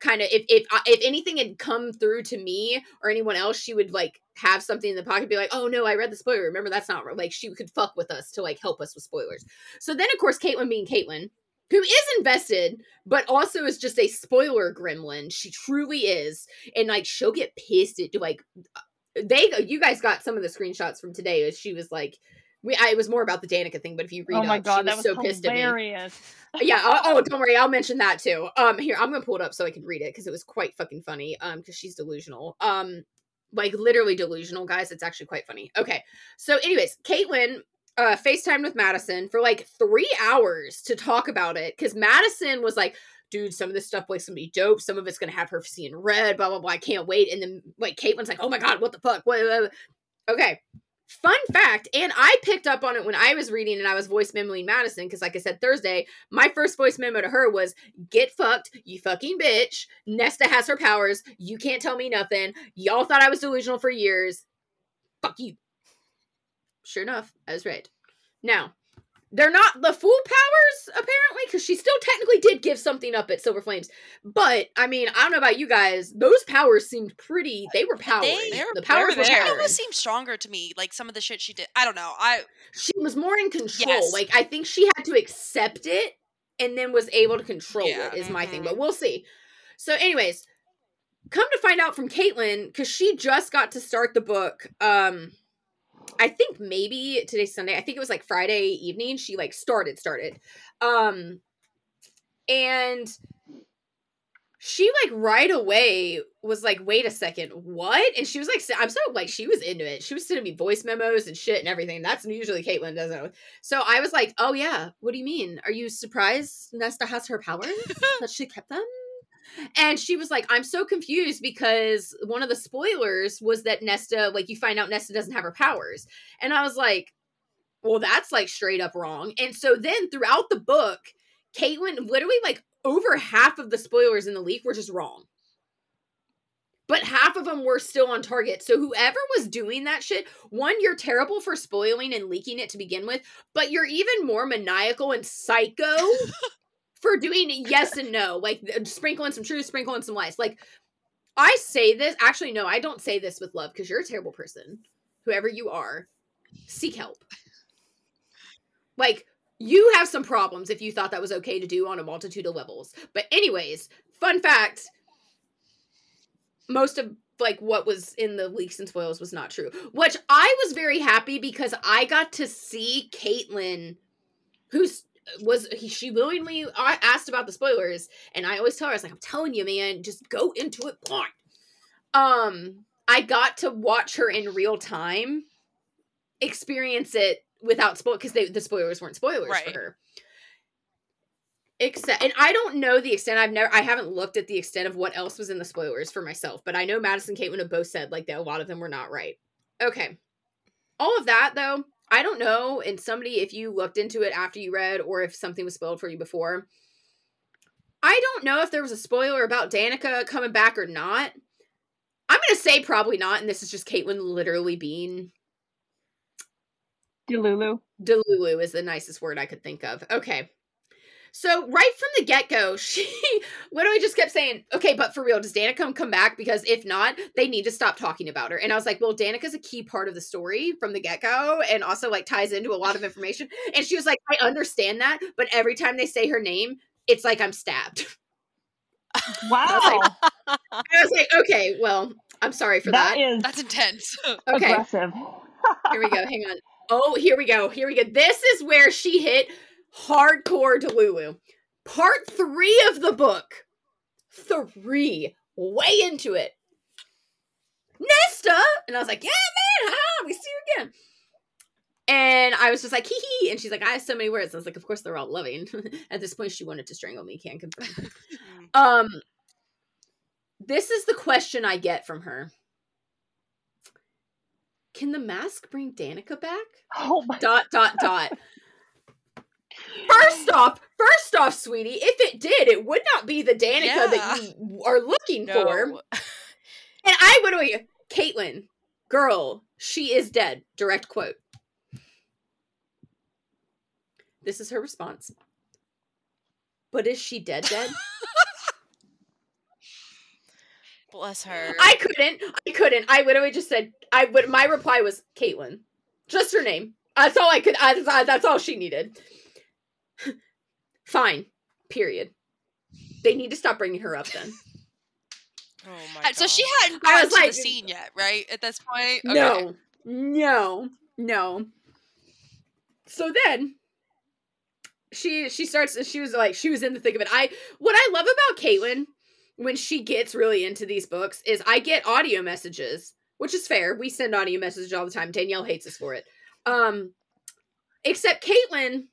kind of if, if, if anything had come through to me or anyone else, she would like have something in the pocket, be like, oh no, I read the spoiler. Remember, that's not like she could fuck with us to like help us with spoilers. So then of course, Caitlin being Caitlin, who is invested, but also is just a spoiler gremlin. She truly is. And, like, she'll get pissed at, like, they, you guys got some of the screenshots from today. She was, like, we, I, it was more about the Danica thing, but if you read oh my up, God, she was, that was so hilarious. Pissed at me. Yeah, I'll, oh, don't worry, I'll mention that, too. Um, here, I'm gonna pull it up so I can read it, because it was quite fucking funny, um, because she's delusional. Um, like, literally delusional, guys. It's actually quite funny. Okay, so, anyways, Caitlin... Uh, FaceTimed with Madison for like three hours to talk about it because Madison was like, dude, some of this stuff like's gonna be dope. Some of it's gonna have her seeing red, blah, blah, blah. I can't wait. And then like Caitlin's like, oh my God, what the fuck? What, what, what? Okay. Fun fact. And I picked up on it when I was reading and I was voice memoing Madison because like I said, Thursday, my first voice memo to her was, get fucked, you fucking bitch. Nesta has her powers. You can't tell me nothing. Y'all thought I was delusional for years. Fuck you. Sure enough, I was right. Now, they're not the full powers, apparently, because she still technically did give something up at Silver Flames. But, I mean, I don't know about you guys, those powers seemed pretty, they were powers. They, they were, the powers were there. It almost seemed stronger to me, like some of the shit she did. I don't know. I She was more in control. Yes. Like, I think she had to accept it and then was able to control yeah. it, is my mm-hmm. thing. But we'll see. So, anyways, come to find out from Caitlin, because she just got to start the book, um... I think maybe today's Sunday. I think it was like Friday evening. She like started, started. Um, and she like right away was like, wait a second, what? And she was like, I'm so like, she was into it. She was sending me voice memos and shit and everything. That's usually Caitlin doesn't. So I was like, oh yeah. What do you mean? Are you surprised Nesta has her powers? That she kept them? And she was like, I'm so confused because one of the spoilers was that Nesta, like you find out Nesta doesn't have her powers. And I was like, well, that's like straight up wrong. And so then throughout the book, Caitlin, literally like over half of the spoilers in the leak were just wrong. But half of them were still on target. So whoever was doing that shit, one, you're terrible for spoiling and leaking it to begin with, but you're even more maniacal and psycho for doing yes and no, like sprinkling some truth, sprinkling some lies. Like I say this, actually, no, I don't say this with love because you're a terrible person. Whoever you are, seek help. Like you have some problems if you thought that was okay to do on a multitude of levels. But anyways, fun fact, most of like what was in the leaks and spoils was not true, which I was very happy because I got to see Caitlin, who's was he, she willingly asked about the spoilers, and I always tell her, I was like, I'm telling you, man, just go into it blind. Um, I got to watch her in real time, experience it without spoil because the spoilers weren't spoilers right. for her. Except, and I don't know the extent. I've never, I haven't looked at the extent of what else was in the spoilers for myself. But I know Madison Caitlin have both said like that a lot of them were not right. Okay, all of that though, I don't know. And somebody, if you looked into it after you read, or if something was spoiled for you before, I don't know if there was a spoiler about Danica coming back or not. I'm gonna say probably not, and this is just Caitlin literally being Delulu. Delulu is the nicest word I could think of. Okay. So right from the get-go, she literally just kept saying, okay, but for real, does Danica come back? Because if not, they need to stop talking about her. And I was like, well, Danica's a key part of the story from the get-go and also like ties into a lot of information. And she was like, I understand that, but every time they say her name, it's like I'm stabbed. Wow. I was like, I was like okay, well, I'm sorry for that. That is That's intense. Okay. Aggressive. Here we go. Hang on. Oh, here we go. Here we go. This is where she hit hardcore Delulu. Part three of the book. Three. Way into it. Nesta! And I was like, yeah, man, haha, we see you again. And I was just like, hee hee. And she's like, I have so many words. And I was like, of course they're all loving. At this point, she wanted to strangle me. Can't confirm. um, this is the question I get from her. Can the mask bring Danica back? Oh my dot, dot, dot. First off, first off, sweetie, if it did, it would not be the Danica yeah. that you are looking no. for. And I literally, Caitlin, girl, she is dead. Direct quote. This is her response. But is she dead dead? Bless her. I couldn't. I couldn't. I literally just said, I would. My reply was Caitlin. Just her name. That's all I could. I, I, that's all she needed. Fine. Period. They need to stop bringing her up then. Oh my God. So she hadn't gone I was to like, the scene yet, right? At this point? Okay. No. No. No. So then... She she starts, she was like, she was in the thick of it. I, what I love about Caitlin, when she gets really into these books, is I get audio messages, which is fair. We send audio messages all the time. Danielle hates us for it. Um, except Caitlin,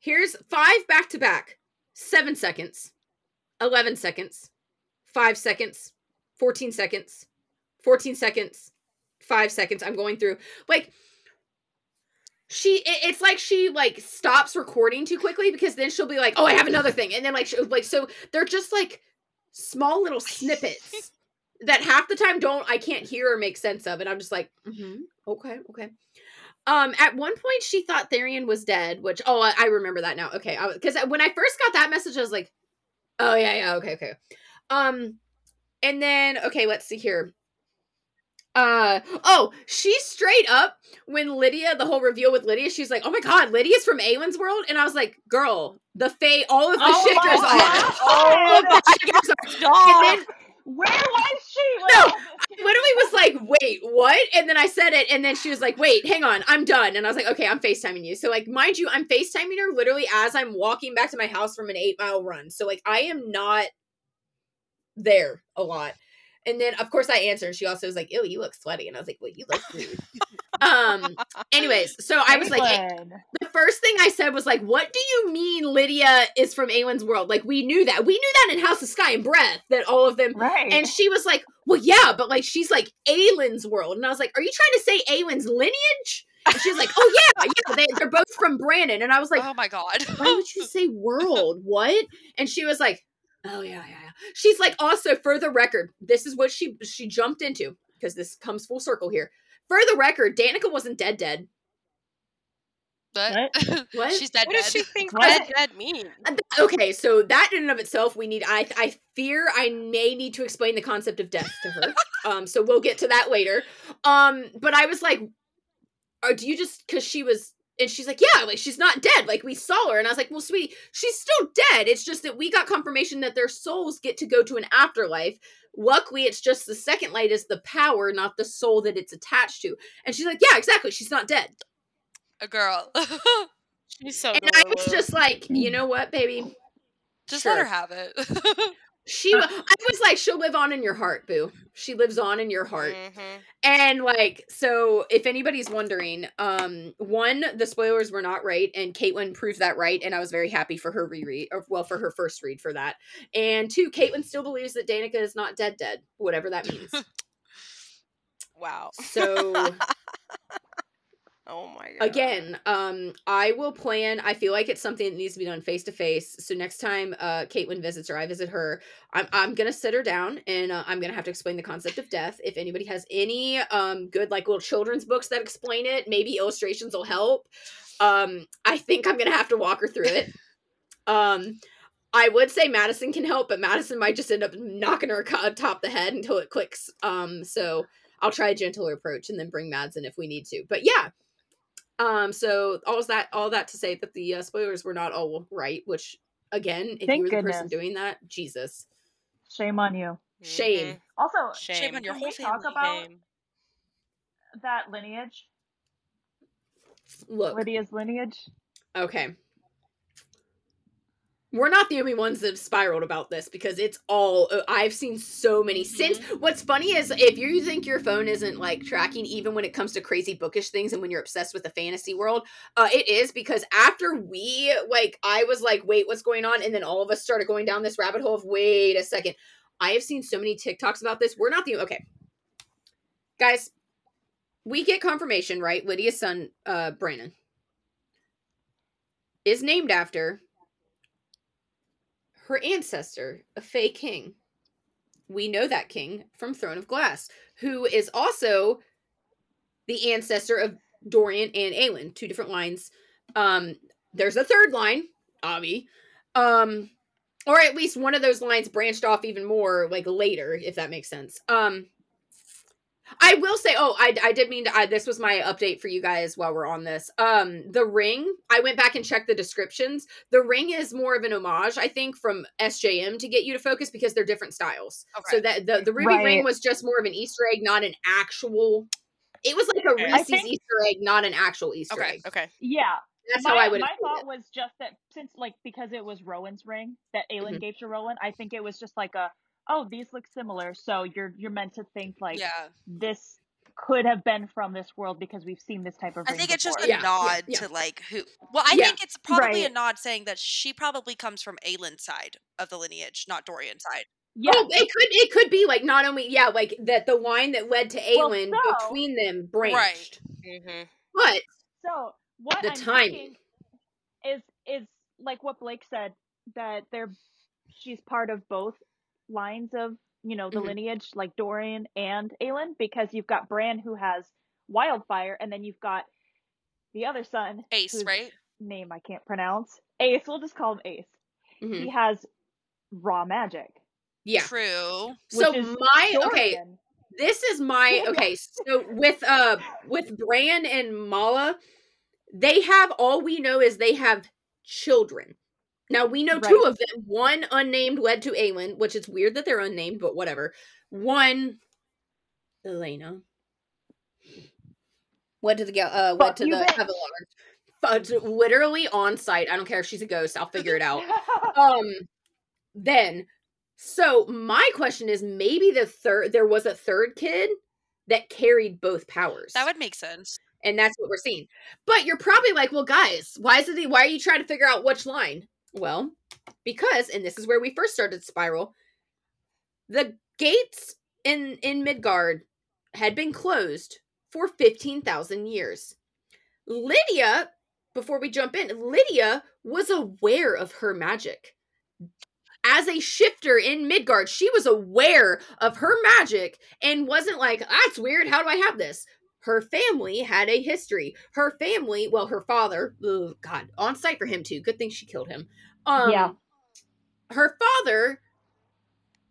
here's five back-to-back. Seven seconds. Eleven seconds. Five seconds. Fourteen seconds. Fourteen seconds. Five seconds. I'm going through. Like... She, it's like she, like, stops recording too quickly because then she'll be like, oh, I have another thing. And then, like, she, like so they're just, like, small little snippets that half the time don't, I can't hear or make sense of. And I'm just like, mm-hmm, okay, okay. Um, at one point, she thought Therian was dead, which, oh, I, I remember that now. Okay, because when I first got that message, I was like, oh, yeah, yeah, okay, okay. Um, and then, okay, let's see here. Uh oh, she straight up when Lydia, the whole reveal with Lydia, she's like, oh my God, Lydia's from Aelin's world. And I was like, girl, the Fae, all of the oh shit goes on. All of the shit goes on. Where was she? Where no, was she? I literally was like, wait, what? And then I said it, and then she was like, wait, hang on, I'm done. And I was like, okay, I'm FaceTiming you. So, like, mind you, I'm FaceTiming her literally as I'm walking back to my house from an eight mile run. So, like, I am not there a lot. And then, of course, I answered. And she also was like, ew, you look sweaty. And I was like, well, you look rude. um, anyways, so I was Aelin. like, hey, the first thing I said was like, what do you mean Lydia is from Aelin's world? Like, we knew that. We knew that in House of Sky and Breath, that all of them. Right. And she was like, well, yeah, but like, she's like Aelin's world. And I was like, are you trying to say Aelin's lineage? And she was like, oh, yeah, yeah, they, they're both from Brannon. And I was like, oh, my God. Why would you say world? What? And she was like, oh, yeah, yeah, yeah. She's like, also, for the record, this is what she she jumped into, because this comes full circle here. For the record, Danica wasn't dead dead. But what? what? She's dead what dead. What does she think what? dead dead mean? Okay, so that in and of itself, we need, I I fear I may need to explain the concept of death to her. um, So we'll get to that later. Um, But I was like, are, do you just, because she was, and she's like, yeah, like, she's not dead. Like, we saw her. And I was like, well, sweetie, she's still dead. It's just that we got confirmation that their souls get to go to an afterlife. Luckily, it's just the second light is the power, not the soul that it's attached to. And she's like, yeah, exactly. She's not dead. A girl. She's so And I was just like, you know what, baby? Just sure. Let her have it. She, I was like, she'll live on in your heart, boo. She lives on in your heart. Mm-hmm. And like, so if anybody's wondering, um, one, the spoilers were not right, and Caitlin proved that right, and I was very happy for her reread, or well, for her first read for that. And two, Caitlin still believes that Danica is not dead, dead, whatever that means. Wow. So. Oh my god. Again, um, I will plan. I feel like it's something that needs to be done face to face. So next time uh, Caitlin visits or I visit her, I'm I'm going to sit her down and uh, I'm going to have to explain the concept of death. If anybody has any um, good like little children's books that explain it, maybe illustrations will help. Um, I think I'm going to have to walk her through it. um, I would say Madison can help, but Madison might just end up knocking her atop the head until it clicks. Um, so I'll try a gentler approach and then bring Mads in if we need to. But yeah. Um, so all that, all that to say that the uh, spoilers were not all right, which again, if Thank you were the goodness. person doing that, Jesus. Shame on you. Shame. Mm-hmm. Also, shame, shame on your whole family. Talk about shame. That lineage. Look. Lydia's lineage. Okay. We're not the only ones that have spiraled about this because it's all, I've seen so many since. What's funny is if you think your phone isn't like tracking, even when it comes to crazy bookish things and when you're obsessed with the fantasy world, uh, it is, because after we, like, I was like, wait, what's going on? And then all of us started going down this rabbit hole of, wait a second. I have seen so many TikToks about this. We're not the, okay. Guys, we get confirmation, right? Lydia's son, uh, Brannon, is named after her ancestor, a Fae king. We know that king from Throne of Glass, who is also the ancestor of Dorian and Aelin, two different lines. Um, there's a third line, Avi, um, or at least one of those lines branched off even more, like later, if that makes sense. Um, I will say, oh, I, I did mean to, I, this was my update for you guys while we're on this. Um, the ring, I went back and checked the descriptions. The ring is more of an homage, I think, from S J M to get you to focus because they're different styles. Okay. So that the, the ruby right. ring was just more of an Easter egg, not an actual, it was like a Reese's think, Easter egg, not an actual Easter okay, egg. Okay. Yeah. That's my, how I would. My thought it. was just that since like, because it was Rowan's ring that Aelin mm-hmm. gave to Rowan, I think it was just like a, oh, these look similar, so you're you're meant to think like yeah. this could have been from this world because we've seen this type of ring I think before. It's just a yeah. nod yeah. to like who well I yeah. think it's probably right. a nod saying that she probably comes from Aelin's side of the lineage, not Dorian's side. Yeah, oh, it could it could be like not only yeah like that the line that led to Aelin well, so, between them branched right. mm-hmm. but so what the I'm timing is is like what Blake said that they're she's part of both lines of, you know, the mm-hmm. lineage, like Dorian and Aelin, because you've got Bran who has Wildfire, and then you've got the other son, Ace, right? Name I can't pronounce. Ace, we'll just call him Ace. Mm-hmm. He has raw magic. Yeah, true. So my Dorian. okay, this is my okay. So with uh with Bran and Mala, they have all we know is they have children. Now, we know right. two of them. One unnamed led to Aelin, which it's weird that they're unnamed, but whatever. One, Elena, went to the uh, went to the Avalar. Literally on site. I don't care if she's a ghost. I'll figure it out. um, then, so my question is, maybe the third, there was a third kid that carried both powers. That would make sense. And that's what we're seeing. But you're probably like, well, guys, why is it? The, why are you trying to figure out which line? Well, because, and this is where we first started Spiral, the gates in, in Midgard had been closed for fifteen thousand years. Lydia, before we jump in, Lydia was aware of her magic. As a shifter in Midgard, she was aware of her magic and wasn't like, that's weird, how do I have this? Her family had a history. Her family, well, her father, oh God, on site for him too. Good thing she killed him. Um, yeah. Her father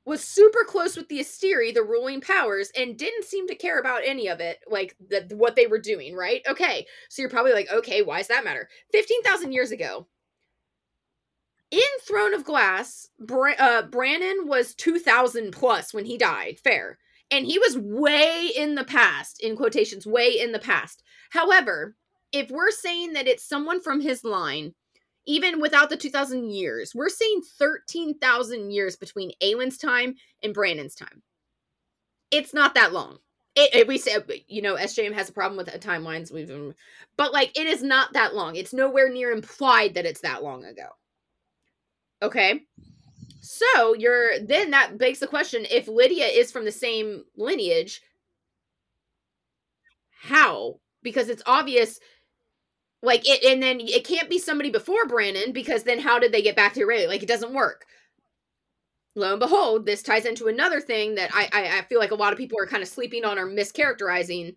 was super close with the Asteri, the ruling powers, and didn't seem to care about any of it, like the, what they were doing, right? Okay, so you're probably like, okay, why does that matter? fifteen thousand years ago, in Throne of Glass, Br- uh, Brannon was two thousand plus when he died, fair. And he was way in the past, in quotations, way in the past. However, if we're saying that it's someone from his line, even without the two thousand years, we're seeing thirteen thousand years between Aelin's time and Brannon's time. It's not that long. It, it, we say, you know, S J M has a problem with timelines. We've, but like, it is not that long. It's nowhere near implied that it's that long ago. Okay. So you're, then that begs the question, if Lydia is from the same lineage, how? Because it's obvious, like it, and then it can't be somebody before Brannon, because then how did they get back to Aurelia? Like, it doesn't work. Lo and behold, this ties into another thing that I, I, I feel like a lot of people are kind of sleeping on or mischaracterizing.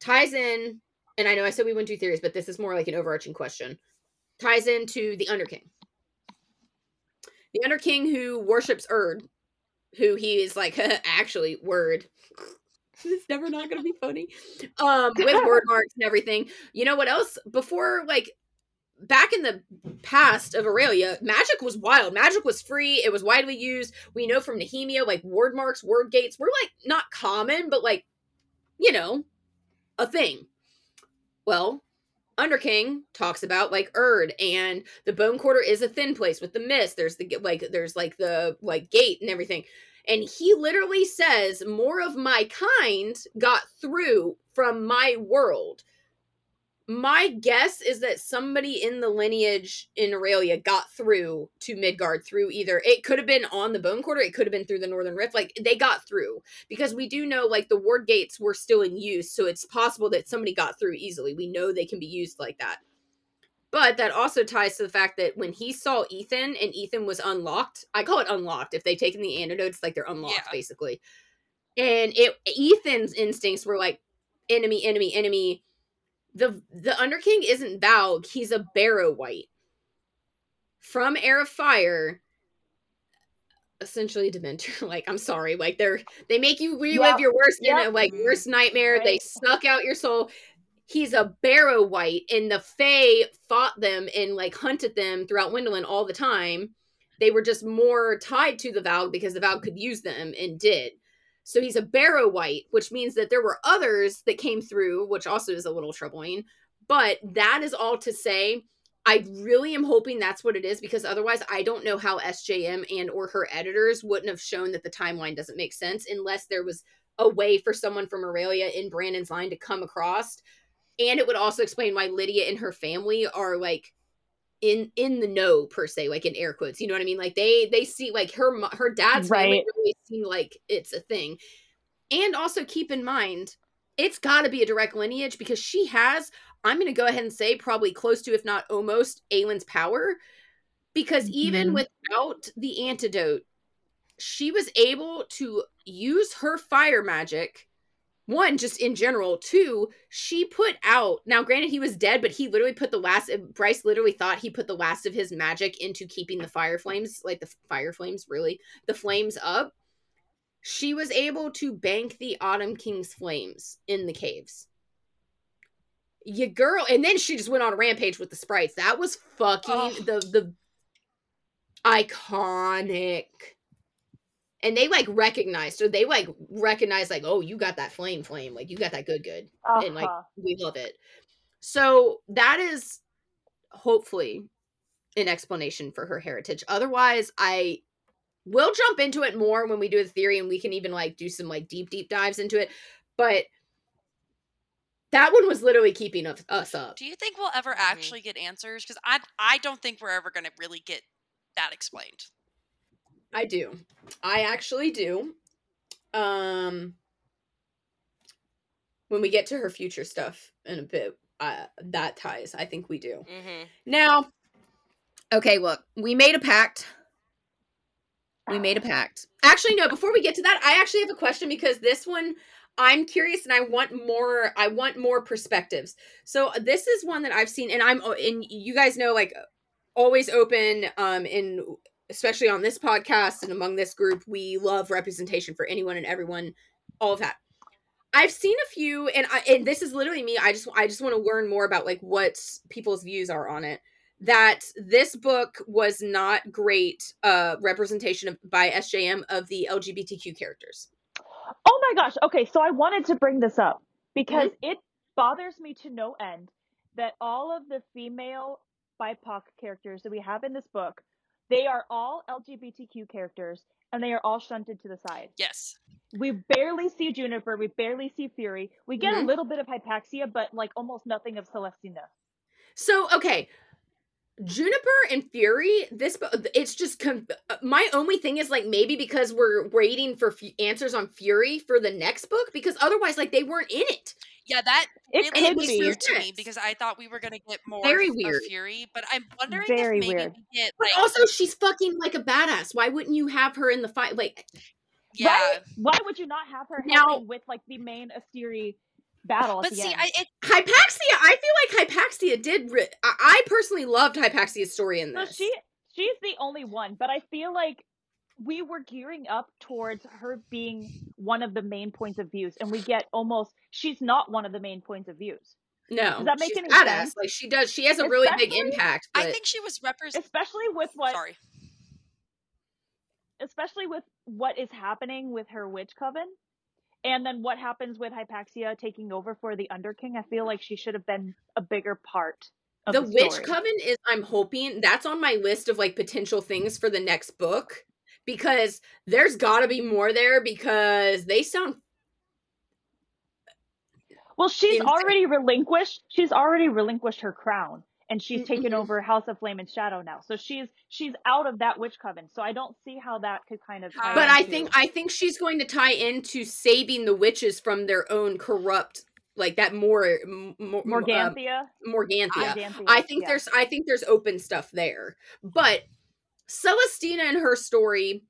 Ties in, and I know I said we went through theories, but this is more like an overarching question. Ties into the Underking. The Underking who worships Erd, who he is like, actually, word. It's never not going to be funny. Um, with word marks and everything. You know what else? Before, like, back in the past of Aurelia, magic was wild. Magic was free. It was widely used. We know from Nehemia, like, word marks, word gates were, like, not common, but, like, you know, a thing. Well, Underking talks about, like, Erd, and the Bone Quarter is a thin place with the mist. There's the, like, there's, like, the, like, gate and everything. And he literally says, more of my kind got through from my world. My guess is that somebody in the lineage in Aurelia got through to Midgard through either. It could have been on the Bone Quarter. It could have been through the Northern Rift. Like, they got through. Because we do know, like, the ward gates were still in use. So it's possible that somebody got through easily. We know they can be used like that. But that also ties to the fact that when he saw Ithan, and Ithan was unlocked. I call it unlocked. If they've taken the antidote, it's like they're unlocked, yeah. basically. And it Ethan's instincts were like, enemy, enemy, enemy. The the Underking isn't Valg. He's a Barrow-wight. From Air of Fire, essentially Dementor. Like, I'm sorry. Like, they're they make you relive yep. your worst yep. in a, like worst nightmare. Right. They suck out your soul. He's a Barrow-wight, and the Fae fought them and, like, hunted them throughout Windoland all the time. They were just more tied to the Valg because the Valg could use them and did. So he's a Barrow-wight, which means that there were others that came through, which also is a little troubling. But that is all to say, I really am hoping that's what it is, because otherwise I don't know how S J M and or her editors wouldn't have shown that the timeline doesn't make sense unless there was a way for someone from Aurelia in Brannon's line to come across. And it would also explain why Lydia and her family are, like, in in the know, per se, like in air quotes, you know what I mean? Like, they they see, like, her her dad's right. family really see, like, it's a thing. And also keep in mind, it's got to be a direct lineage, because she has, I'm going to go ahead and say, probably close to, if not almost, Aelin's power, because even mm-hmm. without the antidote, she was able to use her fire magic. One, just in general. Two, she put out... Now, granted, he was dead, but he literally put the last... Bryce literally thought he put the last of his magic into keeping the fire flames, like the fire flames, really, the flames up. She was able to bank the Autumn King's flames in the caves. Your girl... And then she just went on a rampage with the sprites. That was fucking oh. the the... iconic... And they, like, recognized, so they, like, recognized, like, oh, you got that flame flame. Like, you got that good good. Uh-huh. And, like, we love it. So that is hopefully an explanation for her heritage. Otherwise, I will jump into it more when we do the theory, and we can even, like, do some, like, deep, deep dives into it. But that one was literally keeping us up. Do you think we'll ever mm-hmm. actually get answers? Because I, I don't think we're ever going to really get that explained. I do. I actually do. Um, when we get to her future stuff in a bit, uh, that ties. I think we do. Mm-hmm. Now, okay, look. We made a pact. We made a pact. Actually, no, before we get to that, I actually have a question, because this one, I'm curious, and I want more, I want more perspectives. So this is one that I've seen, and I'm, and you guys know, like, always open, um, in... especially on this podcast and among this group, we love representation for anyone and everyone, all of that. I've seen a few, and I, and this is literally me. I just, I just want to learn more about, like, what people's views are on it, that this book was not great uh, representation of, by S J M of the L G B T Q characters. Oh my gosh. Okay. So I wanted to bring this up because mm-hmm. it bothers me to no end that all of the female B I P O C characters that we have in this book, they are all L G B T Q characters, and they are all shunted to the side. Yes. We barely see Juniper. We barely see Fury. We get mm-hmm. a little bit of Hypaxia, but like almost nothing of Celestina. So, okay. Juniper and Fury, this it's just com- my only thing is like maybe because we're waiting for f- answers on Fury for the next book, because otherwise like they weren't in it. Yeah, that it really was weird to me because I thought we were gonna get more Very weird. of Fury, but I'm wondering Very if maybe weird. we get. Like, but also, she's fucking like a badass. Why wouldn't you have her in the fight? Like, yeah, right? Why would you not have her now with like the main Asteri battle but at the see end. I, it, Hypaxia I feel like Hypaxia did ri- I, I personally loved Hypaxia's story in this. So she she's the only one, but I feel like we were gearing up towards her being one of the main points of views, and we get almost she's not one of the main points of views. No, does that make she's any badass. sense? Like she does she has a especially, really big impact, but I think she was represented especially with what sorry especially with what is happening with her witch coven. And then what happens with Hypaxia taking over for the Underking? I feel like she should have been a bigger part of the, the story. Witch Coven is, I'm hoping, that's on my list of like potential things for the next book, because there's got to be more there because they sound. Well, she's insane. already relinquished. She's already relinquished her crown, and she's mm-hmm. taken over House of Flame and Shadow now. So she's she's out of that witch coven. So I don't see how that could kind of tie But into... I think I think she's going to tie into saving the witches from their own corrupt like that more, more Morganthia. Uh, Morganthia. Morganthia. I think yeah. there's I think there's open stuff there. But Celestina and her story,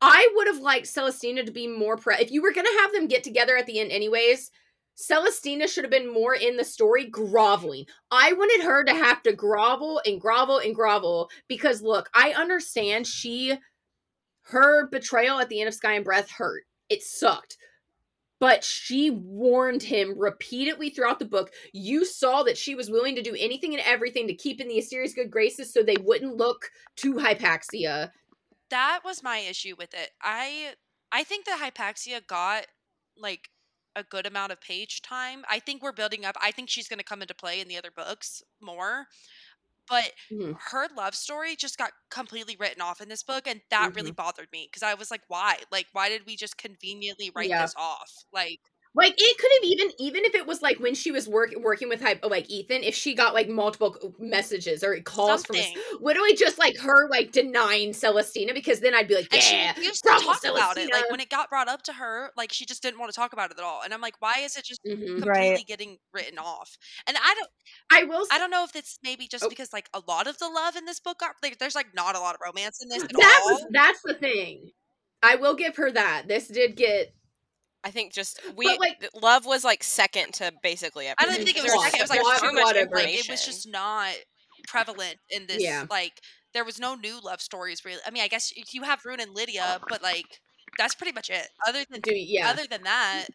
I would have liked Celestina to be more pre- if you were going to have them get together at the end anyways. Celestina should have been more in the story groveling. I wanted her to have to grovel and grovel and grovel because, look, I understand she, her betrayal at the end of Sky and Breath hurt. It sucked. But she warned him repeatedly throughout the book. You saw that she was willing to do anything and everything to keep in the Asteri's good graces so they wouldn't look to Hypaxia. That was my issue with it. I, I think that Hypaxia got, like, a good amount of page time. I think we're building up. I think she's going to come into play in the other books more, but mm-hmm. her love story just got completely written off in this book, and that mm-hmm. really bothered me because I was like, why? Like, why did we just conveniently write yeah. this off? Like, like it could have even, even if it was like when she was work, working with like Ithan, if she got like multiple messages or calls from literally just like her like denying Celestina, because then I'd be like, yeah, and she used to talk Celestina. about it. Like when it got brought up to her, like she just didn't want to talk about it at all. And I'm like, why is it just mm-hmm, completely right. getting written off? And I don't, I will, say, I don't know if it's maybe just oh. because like a lot of the love in this book, got, like there's like not a lot of romance in this. At that all. Was, that's the thing. I will give her that. This did get. I think just we like, love was like second to basically everything. I don't even think it was second. It was like lot, too much information. It was just not prevalent in this. Yeah. Like there was no new love stories really. I mean, I guess you have Ruhn and Lydia, but like that's pretty much it. Other than Dude, yeah. other than that,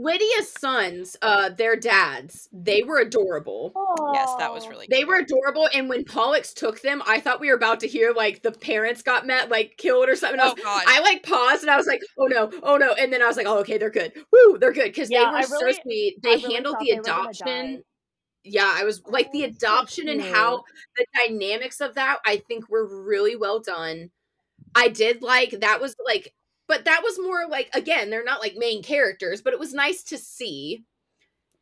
Lydia's sons, uh, their dads, they were adorable. Aww. Yes, that was really. They cute. were adorable, and when Pollux took them, I thought we were about to hear like the parents got met, like killed or something. Oh, I, was, I like paused and I was like, oh no, oh no, and then I was like, oh okay, they're good. Woo, they're good because yeah, they were really, so sweet. They really handled the adoption. Yeah, I was like oh, the adoption so and how the dynamics of that. I think were really well done. I did like that was like. But that was more like, again, they're not like main characters, but it was nice to see.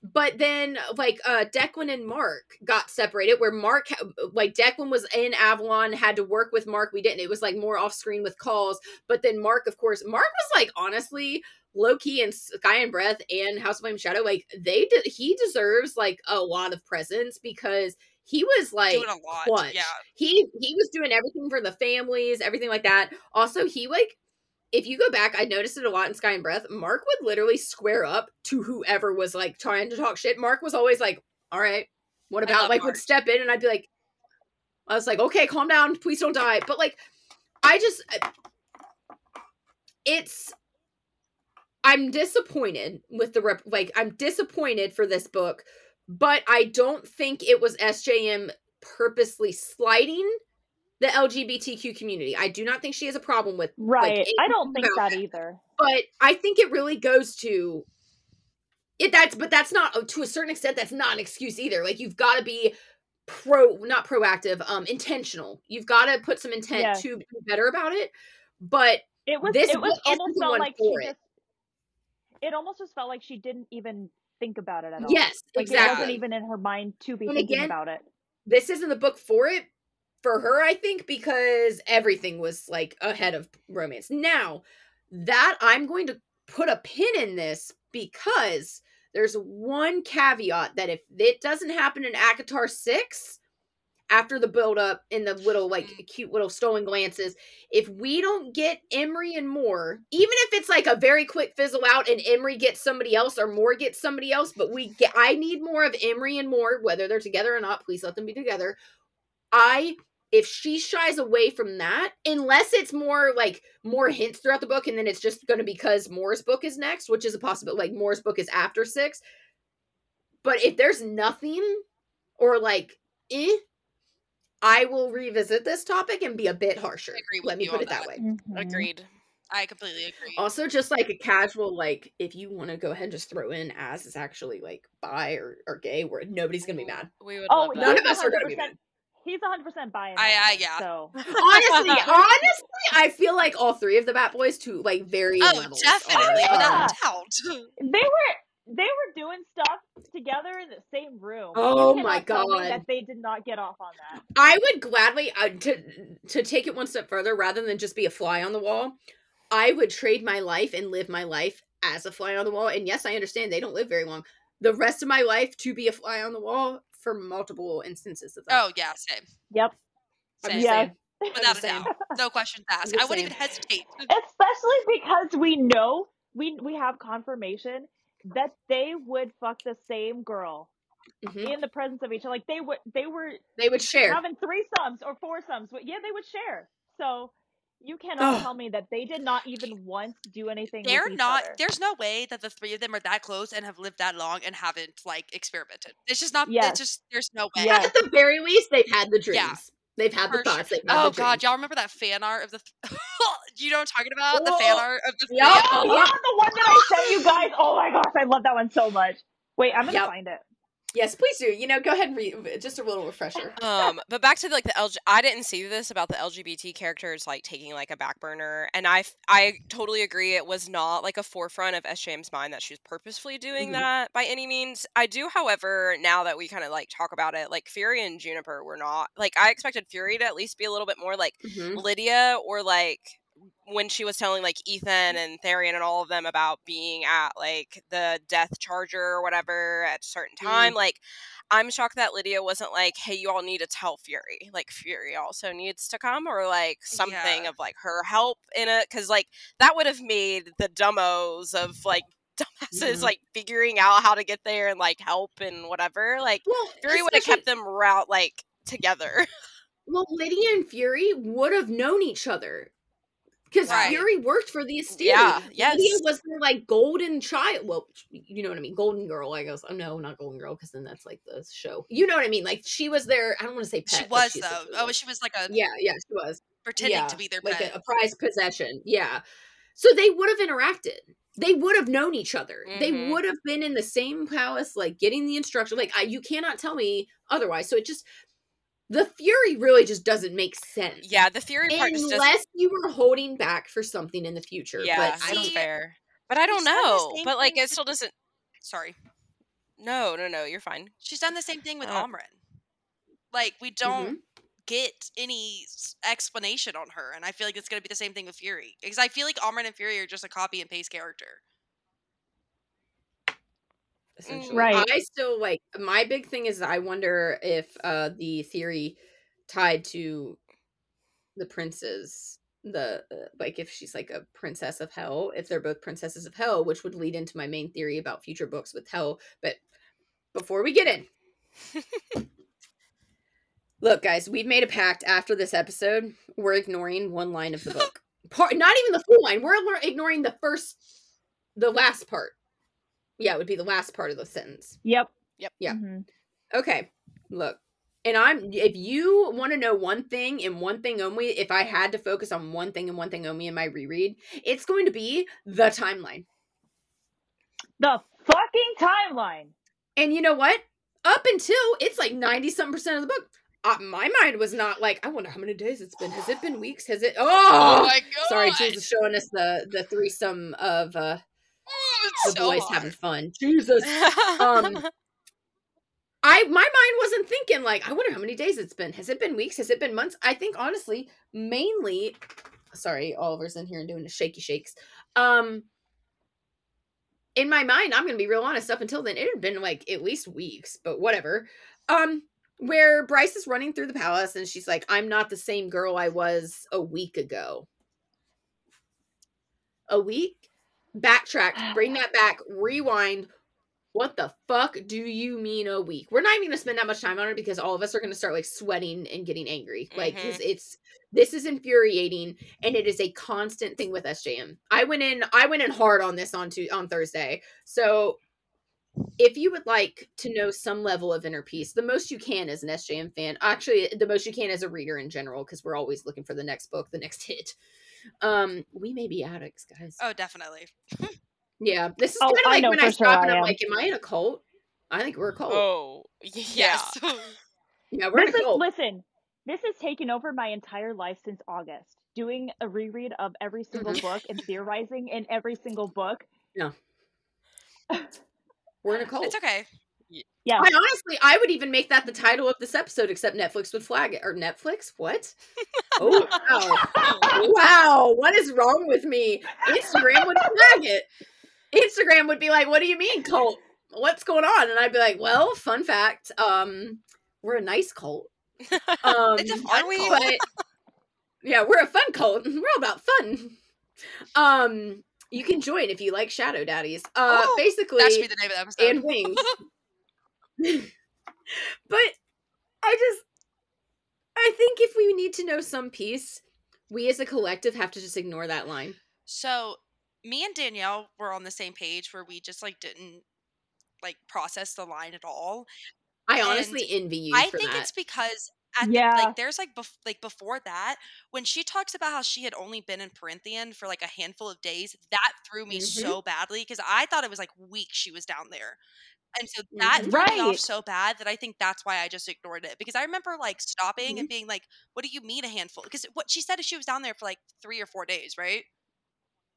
But then like uh, Declan and Mark got separated, where Mark, like Declan was in Avalon, had to work with Mark. We didn't. It was like more off screen with calls. But then Mark, of course, Mark was like, honestly, low-key in Sky and Breath and House of Flame and Shadow, like they did, he deserves like a lot of presence because he was like doing a lot. Clutch. Yeah. He he was doing everything for the families, everything like that. Also, he like, if you go back, I noticed it a lot in Sky and Breath. Mark would literally square up to whoever was like trying to talk shit. Mark was always like, all right, what about like Mark. Would step in, and I'd be like, I was like, okay, calm down. Please don't die. But like, I just, it's, I'm disappointed with the rep, like I'm disappointed for this book, but I don't think it was S J M purposely sliding the L G B T Q community. I do not think she has a problem with right. Like, I don't think that, that either. But I think it really goes to it. That's but that's not to a certain extent. That's not an excuse either. Like you've got to be pro, not proactive, um, intentional. You've got to put some intent yeah. to be better about it. But it was, this it was almost felt like she it. Just, it almost just felt like she didn't even think about it at all. Yes, like exactly. It wasn't even in her mind to be and thinking again, about it. This isn't the book for it, for her, I think, because everything was like ahead of romance. Now, that I'm going to put a pin in this because there's one caveat that if it doesn't happen in ACOTAR six, after the build-up and the little, like, cute little stolen glances, if we don't get Emery and Moore, even if it's, like, a very quick fizzle out and Emery gets somebody else or Moore gets somebody else, but we get, I need more of Emery and Moore, whether they're together or not, please let them be together. I, if she shies away from that, unless it's more, like, more hints throughout the book, and then it's just going to be because Moore's book is next, which is a possibility, like, Moore's book is after six. But if there's nothing, or, like, eh, I will revisit this topic and be a bit harsher. I agree with Let me you put it that, that way. Mm-hmm. Agreed. I completely agree. Also, just like a casual, like, if you want to go ahead and just throw in as is actually, like, bi or, or gay, where nobody's going to be mad. We would oh, love that. None of us are going to be mad. He's one hundred percent bi. I, I, yeah. So. honestly, honestly, I feel like all three of the Bat Boys, to, like, very Oh, levels definitely. Are, without um, doubt. They were... They were doing stuff together in the same room. Oh my god! That they did not get off on that. I would gladly uh, to to take it one step further, rather than just be a fly on the wall. I would trade my life and live my life as a fly on the wall. And yes, I understand they don't live very long. The rest of my life to be a fly on the wall for multiple instances of that. Oh yeah, same. Yep. Same. Yeah. Without a doubt, no questions asked. I wouldn't even hesitate, especially because we know we we have confirmation that they would fuck the same girl mm-hmm. in the presence of each other. Like they would, they were, they would share having threesomes or foursomes. Yeah, they would share. So you cannot Ugh. tell me that they did not even once do anything. They're with each not. Other. There's no way that the three of them are that close and have lived that long and haven't like experimented. It's just not. Yes. It's just there's no way. Yes. At the very least, they've had the dreams. Yeah. They've had For the thoughts. Sure. Oh the god, dreams. Y'all remember that fan art of the? Th- you know what I'm talking about? Whoa. The fan art of the. Yep. Oh, yeah, the one that I sent you guys. Oh my gosh, I love that one so much. Wait, I'm gonna yep. find it. Yes, please do. You know, go ahead and read. Just a little refresher. Um, but back to the, like the L G. I didn't see this about the L G B T characters like taking like a back burner, and I I totally agree. It was not like a forefront of S J's mind that she was purposefully doing mm-hmm. that by any means. I do, however, now that we kind of like talk about it, like Fury and Juniper were not like I expected Fury to at least be a little bit more like mm-hmm. Lydia or like. When she was telling like Ithan and Therian and all of them about being at like the Death Charger or whatever at a certain time, mm. like I'm shocked that Lydia wasn't like, hey, you all need to tell Fury, like Fury also needs to come or like something yeah. of like her help in it. Cause like that would have made the dumbos of like dumbasses mm-hmm. like figuring out how to get there and like help and whatever. Like well, Fury would have kept them route like together. Well, Lydia and Fury would have known each other. Because right. Fury worked for the Asteri. Yeah, yes. Lydia was their, like, golden child. Well, you know what I mean? Golden girl, I guess. Oh, no, not golden girl, because then that's, like, the show. You know what I mean? Like, she was their, I don't want to say pet. She was, though. Oh, she was, like, a... Yeah, yeah, she was. Pretending yeah, to be their like pet. Like, a, a prized possession. Yeah. So they would have interacted. They would have known each other. Mm-hmm. They would have been in the same palace, like, getting the instruction. Like, I, you cannot tell me otherwise. So it just... The Fury really just doesn't make sense. Yeah, the Fury part just doesn't... Unless you were holding back for something in the future. Yeah, but I don't fair. But I don't know. But, like, it still doesn't... Sorry. No, no, no, you're fine. She's done the same thing with uh, Amren. Like, we don't mm-hmm. get any explanation on her, and I feel like it's going to be the same thing with Fury. Because I feel like Amren and Fury are just a copy and paste character. Essentially. Right. I still like my big thing is I wonder if uh the theory tied to the princes, the uh, like if she's like a princess of hell, if they're both princesses of hell, which would lead into my main theory about future books with hell. But before we get in, look, guys, we've made a pact after this episode. We're ignoring one line of the book, part not even the full line. We're ignoring the first, the last part. Yeah, it would be the last part of the sentence. Yep. Yep. Yeah. Mm-hmm. Okay. Look, and I'm, if you want to know one thing and one thing only, if I had to focus on one thing and one thing only in my reread, it's going to be the timeline. The fucking timeline. And you know what? up until it's like ninety-some percent of the book. Uh, my mind was not like, I wonder how many days it's been. Has it been weeks? Has it? Oh, oh my God. Sorry, Jesus showing us the, the threesome of uh, oh, the so boys hard. having fun. Jesus. Um, I my mind wasn't thinking like, I wonder how many days it's been. Has it been weeks? Has it been months? I think honestly, mainly, sorry, Oliver's in here and doing the shaky shakes. Um, in my mind, I'm gonna be real honest. Up until then, it had been like at least weeks, but whatever. Um, where Bryce is running through the palace and she's like, "I'm not the same girl I was a week ago." A week? Backtrack. Bring that back. Rewind. What the fuck do you mean a week? We're not even going to spend that much time on it because all of us are going to start like sweating and getting angry. Mm-hmm. Like it's, it's, this is infuriating and it is a constant thing with S J M. I went in, I went in hard on this on, to, on Thursday. So if you would like to know some level of inner peace, the most you can as an S J M fan, actually the most you can as a reader in general, because we're always looking for the next book, the next hit. Um, we may be addicts, guys. Oh, definitely. Yeah, this is oh, kind of like I when I stop sure and I'm am. like, am I in a cult? I think we're a cult. Oh, yes. Yeah, we're this in a cult. Is, listen, this has taken over my entire life since August. Doing a reread of every single mm-hmm. book and theorizing in every single book. No. We're in a cult. It's okay. Yeah. Quite honestly, I would even make that the title of this episode, except Netflix would flag it. Or Netflix? What? Oh, wow. Wow. What is wrong with me? Instagram would flag it. Instagram would be like, what do you mean cult? What's going on? And I'd be like, well, fun fact, um, we're a nice cult. Um, it's a fun cult. But, yeah, we're a fun cult. We're all about fun. Um, you can join if you like Shadow Daddies. Uh, oh, basically, that should be the name of the episode. And Wings. But I just, I think if we need to know some peace, we as a collective have to just ignore that line. So me and Danielle were on the same page where we just like didn't like process the line at all. I and honestly envy you. I for think that. It's because at yeah. the, like there's like bef- like before that when she talks about how she had only been in Prythian for like a handful of days, that threw me mm-hmm. so badly because I thought it was like weeks she was down there, and so that mm-hmm. threw right. me off so bad that I think that's why I just ignored it because I remember like stopping mm-hmm. and being like, "What do you mean a handful?" Because what she said is she was down there for like three or four days, right?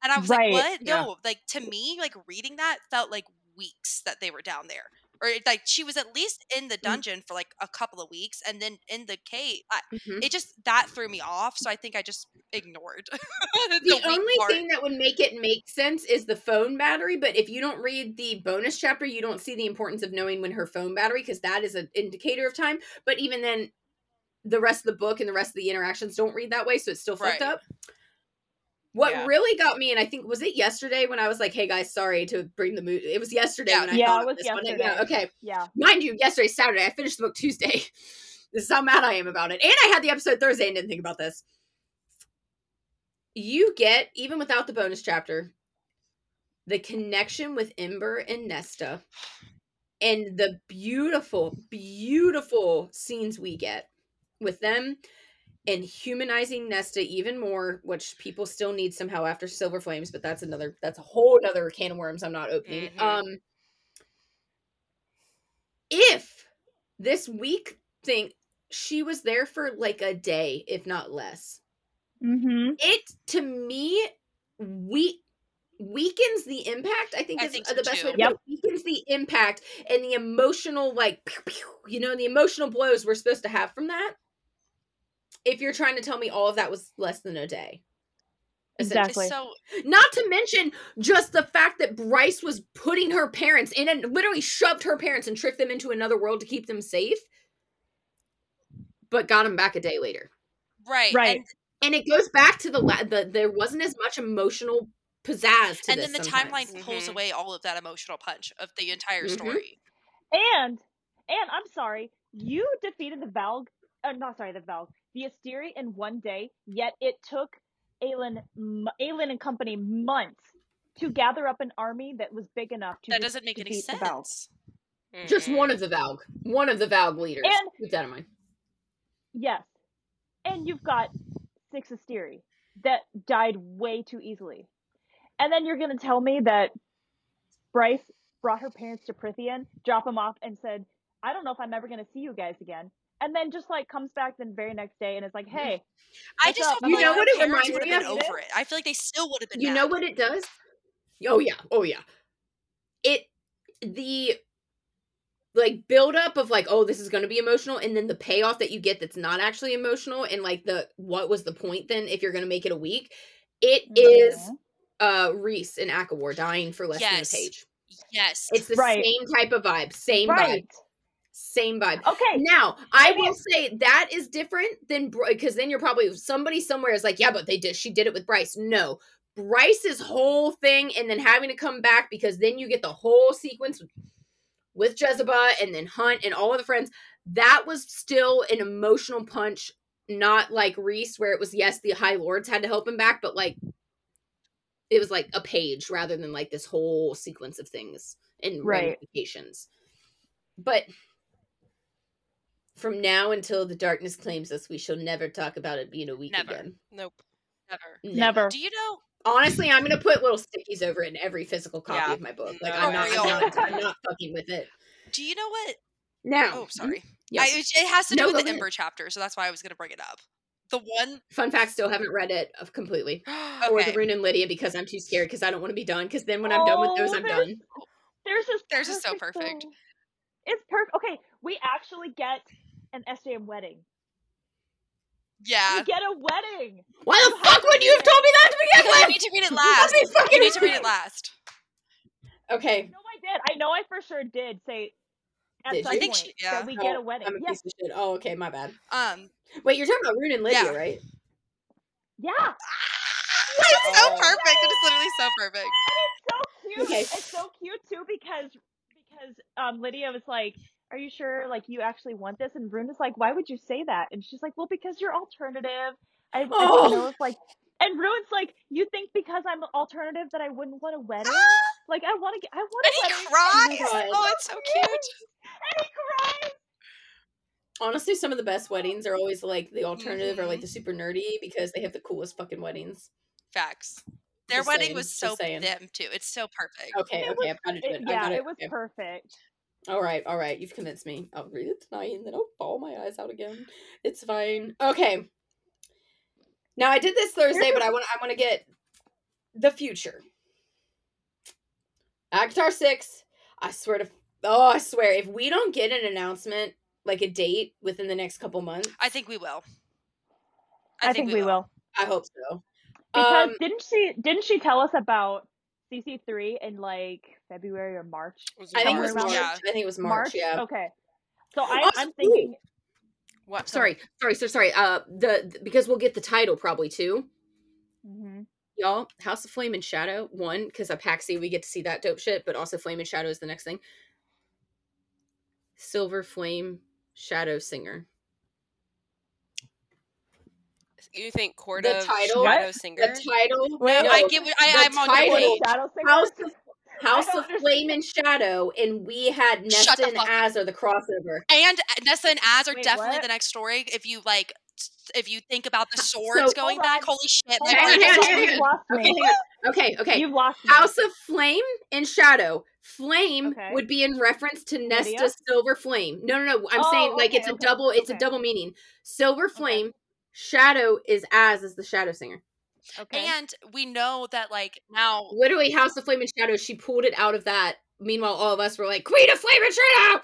And I was right. like, what? No, yeah. like to me, like reading that felt like weeks that they were down there. Or like she was at least in the dungeon mm-hmm. for like a couple of weeks and then in the cave. I, mm-hmm. It just, that threw me off. So I think I just ignored. the the only part. thing that would make it make sense is the phone battery. But if you don't read the bonus chapter, you don't see the importance of knowing when her phone battery, because that is an indicator of time. But even then, the rest of the book and the rest of the interactions don't read that way. So it's still fucked right. up. What yeah. really got me, and I think, was it yesterday when I was like, hey guys, sorry to bring the mood. It was yesterday yeah. when I yeah, thought it was this yesterday. One. Yeah, okay. Yeah. Mind you, yesterday's Saturday. I finished the book Tuesday. This is how mad I am about it. And I had the episode Thursday and didn't think about this. You get, even without the bonus chapter, the connection with Ember and Nesta and the beautiful, beautiful scenes we get with them. And humanizing Nesta even more, which people still need somehow after Silver Flames, but that's another, that's a whole other can of worms I'm not opening. Mm-hmm. Um, if this week thing, she was there for like a day, if not less. Mm-hmm. It, to me, we weakens the impact, I think I is think so the best too. way to yep. put it. Weakens the impact and the emotional, like, pew, pew, you know, the emotional blows we're supposed to have from that. If you're trying to tell me all of that was less than a day. Exactly. So, not to mention just the fact that Bryce was putting her parents in and literally shoved her parents and tricked them into another world to keep them safe, but got them back a day later. Right. Right. And, and it goes back to the, the, there wasn't as much emotional pizzazz to and this. And then the sometimes. timeline mm-hmm. pulls away all of that emotional punch of the entire mm-hmm. story. And, and I'm sorry, you defeated the Valg, uh, not sorry, the Valg. the Asteri in one day, yet it took Aelin, Aelin and company months to gather up an army that was big enough to. That doesn't make any sense. Mm. Just one of the Valg, one of the Valg leaders. And, keep that in mind. Yes, and you've got six Asteri that died way too easily, and then you're going to tell me that Bryce brought her parents to Prythian, dropped them off, and said, I don't know if I'm ever going to see you guys again. And then just like comes back the very next day and it's like, hey, I just hope you know what it reminds me of. Over it, I feel like they still would have been. You know what it does? Oh yeah, oh yeah. It the like buildup of like, oh, this is going to be emotional, and then the payoff that you get that's not actually emotional, and like the what was the point then if you're going to make it a week? It is uh, Rhys and Akawar dying for less yes. than a page. Yes, it's the right. same type of vibe. Same right. vibe. Same vibe. Okay. Now, I will say that is different than because then you're probably somebody somewhere is like, yeah, but they did. She did it with Bryce. No, Bryce's whole thing, and then having to come back because then you get the whole sequence with, with Jezebel and then Hunt and all of the friends. That was still an emotional punch, not like Rhys, where it was yes, the High Lords had to help him back, but like it was like a page rather than like this whole sequence of things and right. ramifications. But from now until the darkness claims us, we shall never talk about it being a week never. again. Nope. Never. Never. Do you know? Honestly, I'm going to put little stickies over in every physical copy yeah. of my book. Like, no. I'm, not, I'm, not, I'm not fucking with it. Do you know what? Now. Oh, sorry. Yes. I, it has to do no, with the ahead. Ember chapter, so that's why I was going to bring it up. The one. Fun fact, still haven't read it completely. Okay. Or the Ruhn and Lydia because I'm too scared because I don't want to be done because then when I'm oh, done with those, I'm done. There's just There's just so perfect. Though. It's perfect. Okay, we actually get an S J M wedding. Yeah. We get a wedding. Why the you fuck would you have told me that to begin with? I need to read it last. You, fucking you need to read it last. Okay. No, I did. I know I for sure did say at did some you? Point she, yeah. that we oh, get a wedding. I'm a yes. piece of shit. Oh, okay, my bad. Um, Wait, you're talking about Ruhn and Lydia, yeah. right? Yeah. Ah, it's oh. so perfect. It is literally so perfect. And it's so cute. Okay. It's so cute, too, because... Because um, Lydia was like, are you sure, like, you actually want this? And Ruhn is like, why would you say that? And she's like, well, because you're alternative. I, oh. I don't know if, like... And Ruin's like, you think because I'm alternative that I wouldn't want a wedding? Like, I want to get... I want and a wedding. And he cries! Oh, it's so cute! And he cries! Honestly, some of the best weddings are always, like, the alternative mm-hmm. or, like, the super nerdy because they have the coolest fucking weddings. Facts. Their just wedding saying, was so them too. It's so perfect. Okay, it okay, was, I've got to do it. it yeah, gotta, it was okay. perfect. All right, all right. You've convinced me. I'll read it tonight and then I'll bawl my eyes out again. It's fine. Okay. Now I did this Thursday, but I want I want to get the future. ACOTAR six. I swear to oh, I swear if we don't get an announcement like a date within the next couple months, I think we will. I, I think, think we will. will. I hope so. Because um, didn't she didn't she tell us about C C three in like February or March? I think it was March. Yeah. I think it was March. March? Yeah. Okay. So I, oh, I'm thinking. What? Sorry, sorry, so sorry. Uh, the, the because we'll get the title probably too. Mm-hmm. Y'all, House of Flame and Shadow one because Hypaxia we get to see that dope shit, but also Flame and Shadow is the next thing. Silver Flame Shadow Singer. You think Court the of title, Shadow Singer? The title. Well, no, I get. I, I'm title, on House of House of Flame and Shadow, and we had Nesta and Az are the crossover. And Nesta and Az are Wait, definitely what? the next story. If you like, if you think about the swords so, going on. back, holy shit! Hold on, hold on. You've lost me. Okay, okay, okay. You've lost me. House of Flame and Shadow. Flame okay. would be in reference to Nesta's Lydia? Silver Flame. No, no, no. I'm oh, saying like okay, it's a okay, double. Okay. It's a double meaning. Silver Flame. Okay. Shadow is as is the Shadow Singer. Okay. And we know that like now literally House of Flame and Shadow, she pulled it out of that. Meanwhile, all of us were like, Queen of Flame and Shadow.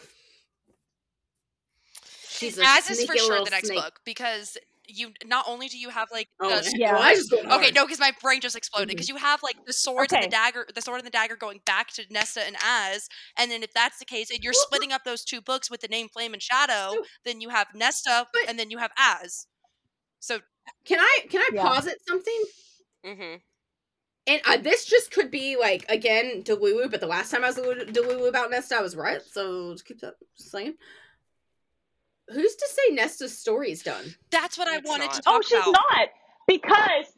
She's as is for sure the next snake. book because you not only do you have like the oh, yeah. well, I just okay hard. no because my brain just exploded because mm-hmm. you have like the swords okay. and the dagger the sword and the dagger going back to Nesta and Az, and then if that's the case and you're splitting up those two books with the name Flame and Shadow, then you have Nesta but- and then you have Az. So can I can I yeah. posit something? Mm-hmm. And uh, this just could be like again Delulu, but the last time I was Delulu about Nesta, I was right. So just keep that saying. Who's to say Nesta's story's done? That's what it's I wanted not. to talk about. Oh, she's about. not because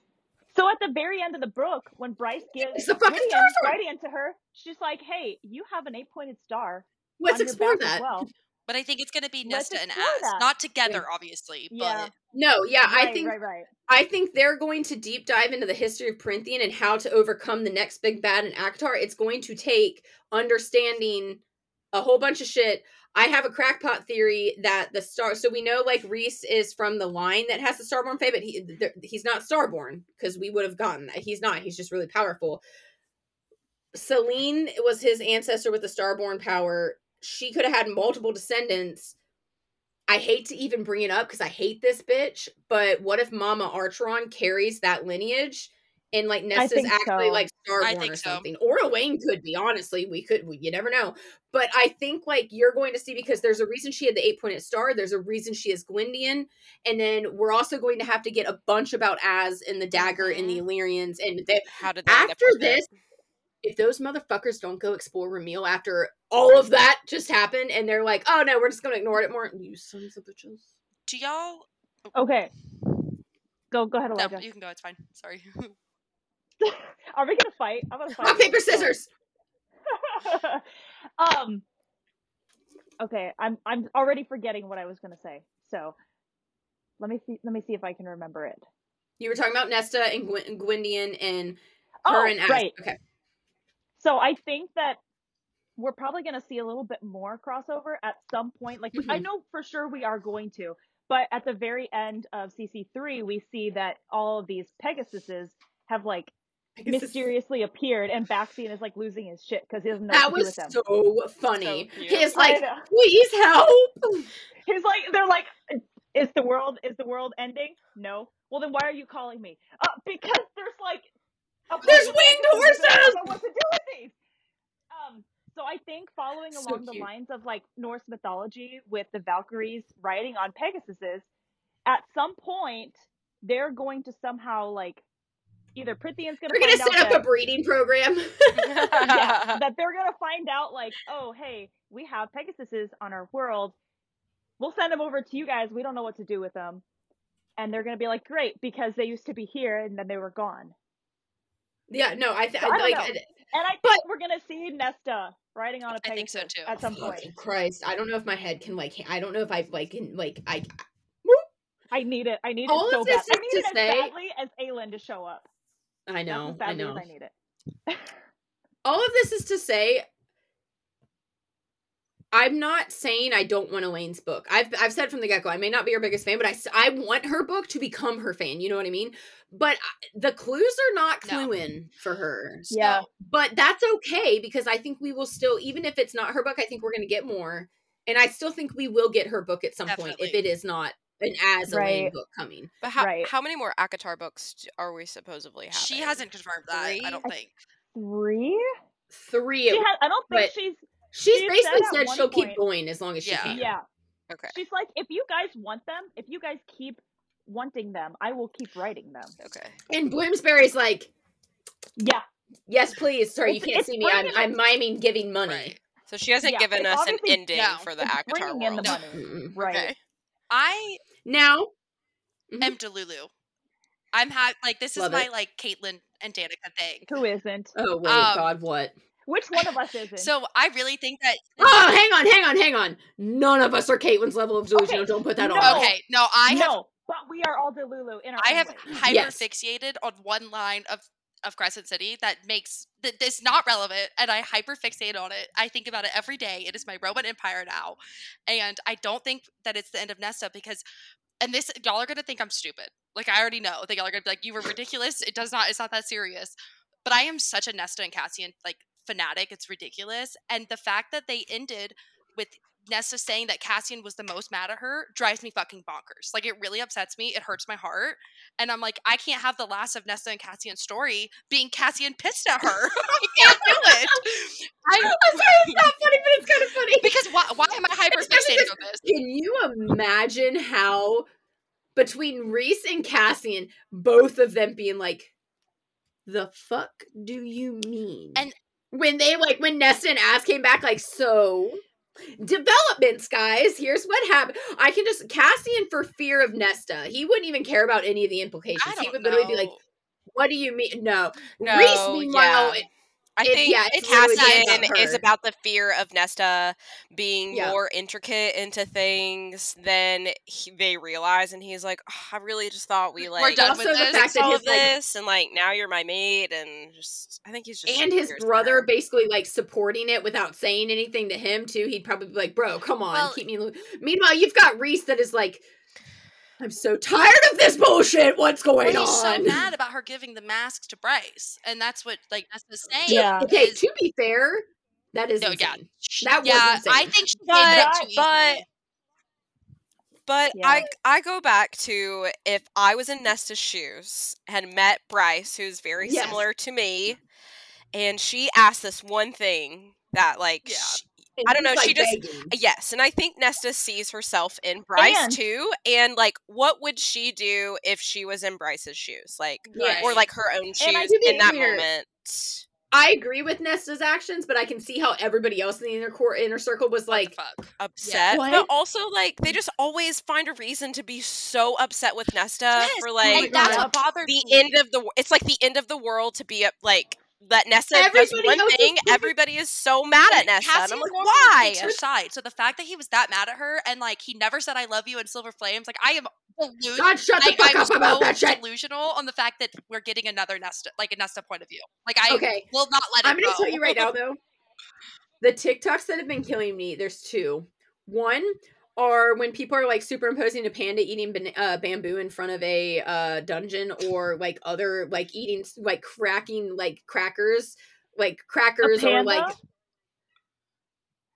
so at the very end of the book, when Bryce gives the fucking Lydia, Brydian to her, she's like, "Hey, you have an eight-pointed star. Let's explore that." But I think it's going to be Nesta and Az, that. not together, yeah. obviously. But yeah. no, yeah, right, I think right, right. I think they're going to deep dive into the history of Prythian and how to overcome the next big bad in ACOTAR. It's going to take understanding a whole bunch of shit. I have a crackpot theory that the star, so we know like Rhys is from the line that has the starborn fate, but he th- he's not starborn because we would have gotten that. He's not, he's just really powerful. Selene was his ancestor with the starborn power. She could have had multiple descendants. I hate to even bring it up because I hate this bitch, but what if Mama Archeron carries that lineage? And, like, Nesta's actually, so. like, starborn or something. So. Or Owain could be, honestly. We could, we, you never know. But I think, like, you're going to see, because there's a reason she had the eight-pointed star. There's a reason she is Gwydion. And then we're also going to have to get a bunch about Az and the dagger mm-hmm. and the Illyrians. And they, How did they after this, if those motherfuckers don't go explore Ramil after all of that just happened, and they're like, oh, no, we're just going to ignore it more. You sons of bitches. Do y'all... Okay. Go, go ahead. Elijah. No, you can go. It's fine. Sorry. Are we gonna fight? I'm gonna fight. Rock, paper, scissors. um. Okay, I'm I'm already forgetting what I was gonna say. So let me see. Let me see if I can remember it. You were talking about Nesta and Gw- Gwydion and her oh, and Ash. Right. Okay. So I think that we're probably gonna see a little bit more crossover at some point. Like mm-hmm. I know for sure we are going to, but at the very end of C C three, we see that all of these Pegasuses have like. mysteriously appeared, and Baxian is like losing his shit because he doesn't know that what to do with them. That was so funny. So he's like, please help. He's like, they're like, is the world is the world ending? No. Well, then why are you calling me? Uh, because there's like, a there's winged horses. I don't know what to do with these. Um. So I think following so along cute. the lines of like Norse mythology with the Valkyries riding on Pegasuses, at some point they're going to somehow like. Either Prithian's gonna We're gonna set up that, a breeding program. yeah, that they're gonna find out, like, oh, hey, we have Pegasuses on our world. We'll send them over to you guys. We don't know what to do with them. And they're gonna be like, great, because they used to be here and then they were gone. Yeah, no, I, th- so I, I like, know. And I think but, we're gonna see Nesta riding on a Pegasus. I think so too. At some point. Oh, Christ, I don't know if my head can like. I don't know if I've like can like I. Whoop. I need it. I need All it so bad. I need it as say... badly as Aelin to show up. I know, I know. I need it. All of this is to say, I'm not saying I don't want Elaine's book. I've I've said from the get-go, I may not be her biggest fan, but I, I want her book to become her fan. You know what I mean? But I, the clues are not cluing no. for her. So, yeah. But that's okay, because I think we will still, even if it's not her book, I think we're going to get more. And I still think we will get her book at some Definitely. point if it is not. An as right. book coming. But how right. how many more ACOTAR books are we supposedly having? She hasn't confirmed that, Three? I don't think. Three? Three. She has, I don't think she's... She's, she's basically said, said she'll point. keep going as long as she yeah. can. Yeah. Okay. She's like, if you guys want them, if you guys keep wanting them, I will keep writing them. Okay. And Bloomsbury's like... Yeah. Yes, please. Sorry, it's, you can't see me. I'm, I'm miming giving money. Right. So she hasn't yeah, given us an ending no, for the ACOTAR world. In the money. No. Right. Okay. I... Now, mm-hmm. I'm Delulu. I'm ha- like this Love is my it. like Caitlyn and Danica thing. Who isn't? Oh wait, um, God, what? Which one of us isn't? So I really think that. Oh, hang on, hang on, hang on. None of us are Caitlyn's level of delusion. Okay. Don't put that no. on. Okay, no, I no, have, but we are all Delulu in our. I have hyperfixated yes. on one line of of Crescent City that makes that this not relevant, and I hyperfixate on it. I think about it every day. It is my Roman Empire now, and I don't think that it's the end of Nesta because. And this, y'all are going to think I'm stupid. Like, I already know that y'all are going to be like, you were ridiculous. It does not, it's not that serious. But I am such a Nesta and Cassian, like, fanatic. It's ridiculous. And the fact that they ended with Nesta saying that Cassian was the most mad at her drives me fucking bonkers. Like, it really upsets me. It hurts my heart. And I'm like, I can't have the last of Nesta and Cassian's story being Cassian pissed at her. I can't do it. I'm, I'm sorry, it's not funny, but it's kind of funny. Because why, why am I hyperfixated on this? Can you imagine how, between Rhys and Cassian, both of them being like, the fuck do you mean? And when they, like, when Nesta and Az came back, like, so... developments, guys. Here's what happened. I can just Cassian for fear of Nesta. He wouldn't even care about any of the implications. He would know. literally be like, "What do you mean?" No, no. Rhys, meanwhile, yeah. I it, think yeah, Cassian is about the fear of Nesta being yeah. more intricate into things than he, they realize, and he's like, oh, I really just thought we like we're done also with the this, fact that his, this like, and like now you're my mate, and just I think he's just and his brother basically like supporting it without saying anything to him too. He'd probably be like, bro, come on, well, keep me. Lo-. Meanwhile, you've got Rhys that is like, I'm so tired of this bullshit. What's going well, he's on? He's so mad about her giving the mask to Bryce, and that's what like that's the saying. Yeah. Okay. Is, to be fair, that is no, yeah. That yeah, was insane. I think she did that too. But but yeah. I I go back to if I was in Nesta's shoes and met Bryce, who's very yes. similar to me, and she asked this one thing that like. Yeah. She, I don't know, like she just, begging. Yes, and I think Nesta sees herself in Bryce, and. too, and, like, what would she do if she was in Bryce's shoes, like, right. or, like, her own shoes in that weird. moment? I agree with Nesta's actions, but I can see how everybody else in the inner core, inner circle was, like, upset, yeah. but also, like, they just always find a reason to be so upset with Nesta yes, for, like, that's what bothered the me. end of the, it's, like, the end of the world to be, like, that Nesta everybody does one thing, is everybody is so mad at Nesta. Cassian's and I'm like, why? Side. So the fact that he was that mad at her and like he never said I love you in Silver Flames, like I am delusional. God shut the fuck I, up I'm about so that shit. Delusional on the fact that we're getting another Nesta, like a Nesta point of view. Like I okay. will not let it I'm gonna go. tell you right now though, the TikToks that have been killing me, there's two. One are when people are like superimposing a panda eating ban- uh, bamboo in front of a uh, dungeon, or like other like eating like cracking like crackers, like crackers or like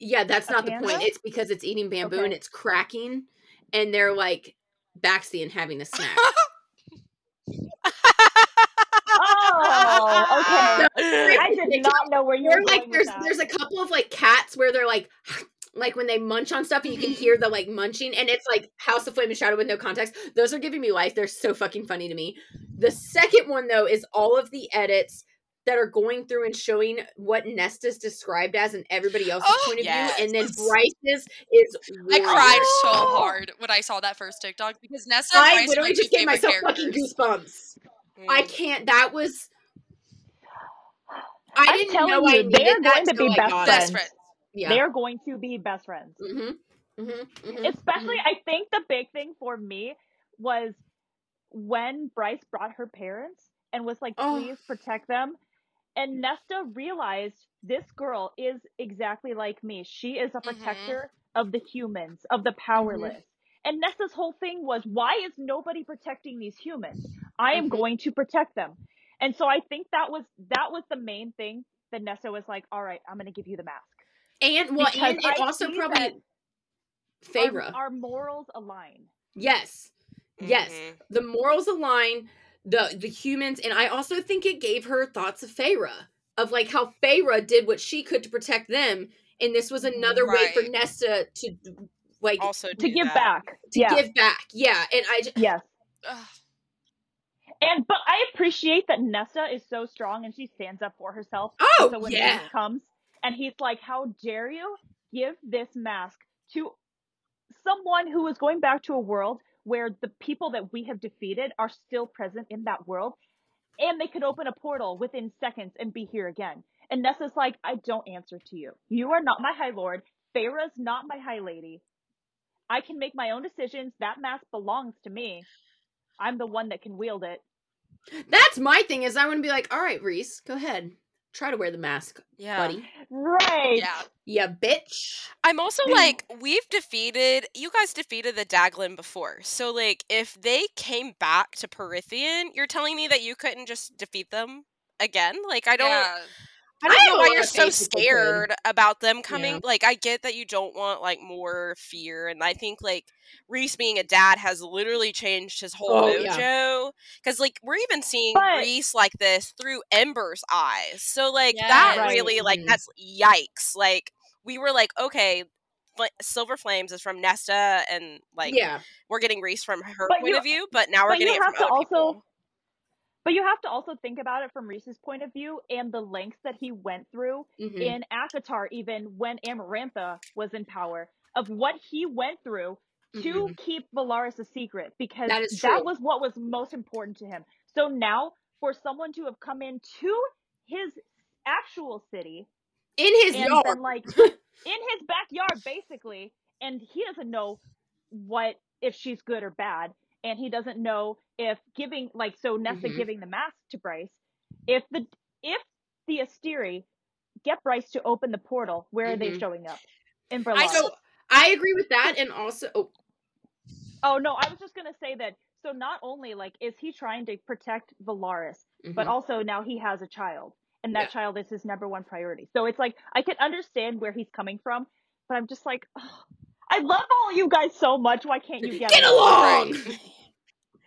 yeah, that's a not panda? the point. It's because it's eating bamboo okay. and it's cracking, and they're like Baxi and having a snack. Oh, okay. I did not know where you were. Like, there's that. there's a couple of like cats where they're like. Like when they munch on stuff and you can hear the like munching, and it's like House of Flame and Shadow with no context. Those are giving me life. They're so fucking funny to me. The second one though is all of the edits that are going through and showing what Nesta's described as and everybody else's oh, point of yes. view, and then Bryce's is warm. I cried so hard when I saw that first TikTok because Nesta and I Bryce literally are my just gave myself characters. fucking goosebumps. Mm. I can't. That was. I I'm didn't know you, I needed they're that going to be like, best friends. Friend. Yeah. They're going to be best friends. Mm-hmm. Mm-hmm. Mm-hmm. Especially, mm-hmm. I think the big thing for me was when Bryce brought her parents and was like, please oh. protect them. And Nesta realized this girl is exactly like me. She is a protector mm-hmm. of the humans, of the powerless. Mm-hmm. And Nesta's whole thing was, why is nobody protecting these humans? I am mm-hmm. going to protect them. And so I think that was that was the main thing that Nesta was like, all right, I'm going to give you the mask. And well, because and it I also probably Feyre. Our, our morals align. Yes, mm-hmm. yes, the morals align. The the humans, and I also think it gave her thoughts of Feyre, of like how Feyre did what she could to protect them, and this was another right. way for Nesta to like also to give that. back, to yeah. give back. Yeah, and I just, yes. Ugh. And but I appreciate that Nesta is so strong and she stands up for herself. Oh, so when yeah. it comes. And he's like, how dare you give this mask to someone who is going back to a world where the people that we have defeated are still present in that world, and they could open a portal within seconds and be here again. And Nessa's like, I don't answer to you. You are not my high lord. Feyre's not my high lady. I can make my own decisions. That mask belongs to me. I'm the one that can wield it. That's my thing is I want to be like, all right, Rhys, go ahead. Try to wear the mask, yeah. buddy. Right. Yeah. yeah, bitch. I'm also like, we've defeated, you guys defeated the Daglin before. So, like, if they came back to Prythian, you're telling me that you couldn't just defeat them again? Like, I don't, yeah. I don't I know why you're so scared thing. about them coming. Yeah. Like, I get that you don't want, like, more fear. And I think, like, Rhys being a dad has literally changed his whole oh, mojo. Because, yeah. like, we're even seeing but, Rhys like this through Ember's eyes. So, like, yeah, that right. really, like, mm. that's yikes. Like, we were like, okay, Fl- Silver Flames is from Nesta. And, like, yeah. we're getting Rhys from her but point you, of view. But now we're but getting it from other also- people. But you have to also think about it from Rhys's point of view and the lengths that he went through mm-hmm. in ACOTAR, even when Amarantha was in power, of what he went through mm-hmm. to keep Valaris a secret, because that, that was what was most important to him. So now for someone to have come into his, at actual city. In his and yard. Been, like, in his backyard, basically. And he doesn't know what, if she's good or bad. And he doesn't know if giving, like, so Nesta mm-hmm. giving the mask to Bryce, if the if the Asteri get Bryce to open the portal, where mm-hmm. are they showing up? In Berlin. I, so I agree with that, and also... Oh. oh, no, I was just going to say that, so not only, like, is he trying to protect Valaris, mm-hmm. but also now he has a child, and that yeah. child is his number one priority. So it's like, I can understand where he's coming from, but I'm just like, oh, I love all you guys so much, why can't you get, get along? Right.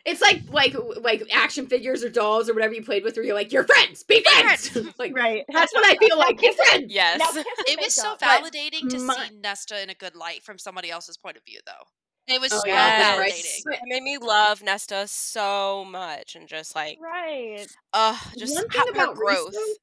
It's like, like, like action figures or dolls or whatever you played with where you're like, you're friends, be friends! Like, right. That's what I feel like, be friends! Yes. It was so validating to my... see Nesta in a good light from somebody else's point of view, though. It was oh, so yes. validating. It made me love Nesta so much and just like, right. uh, just One thing ha- about her growth. Reason?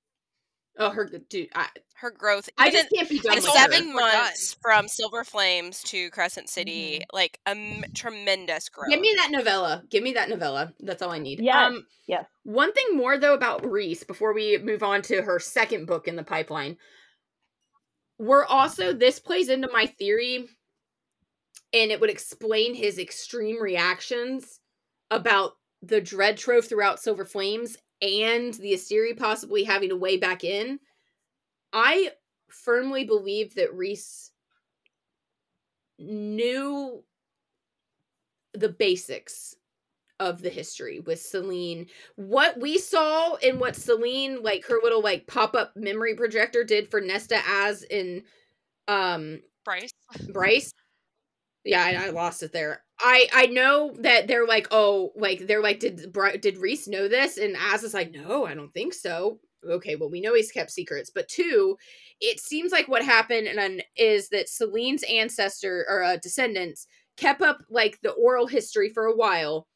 Oh, her, dude, I, her growth. I just can't be done like with seven her. months from Silver Flames to Crescent City, mm-hmm. like a um, tremendous growth. Give me that novella. Give me that novella. That's all I need. Yeah. Um, yeah. One thing more, though, about Rhys, before we move on to her second book in the pipeline, we're also, this plays into my theory, and it would explain his extreme reactions about the Dread Trove throughout Silver Flames and the Asteri possibly having to weigh back in. I firmly believe that Rhys knew the basics of the history with Selene. What we saw and what Selene, like her little like pop-up memory projector did for Nesta as in um, Bryce. Bryce. Yeah, I, I lost it there. I, I know that they're like, oh, like, they're like, did did Rhys know this? And Az is like, no, I don't think so. Okay, well, we know he's kept secrets. But two, it seems like what happened and is that Selene's ancestor, or uh, descendants, kept up, like, the oral history for a while.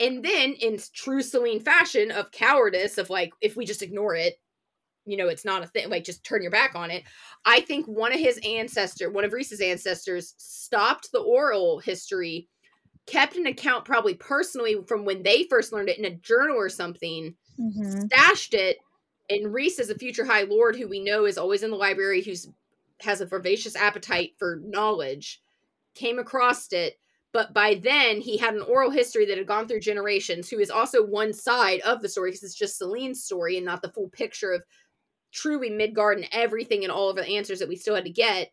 And then, in true Selene fashion of cowardice, of like, if we just ignore it, you know, it's not a thing, like, just turn your back on it. I think one of his ancestor, one of Rhys's ancestors, stopped the oral history, kept an account probably personally from when they first learned it in a journal or something, mm-hmm. stashed it, and Rhys is a future High Lord who we know is always in the library, who's has a vivacious appetite for knowledge, came across it, but by then he had an oral history that had gone through generations, who is also one side of the story, because it's just Selene's story and not the full picture of truly Midgard and everything and all of the answers that we still had to get.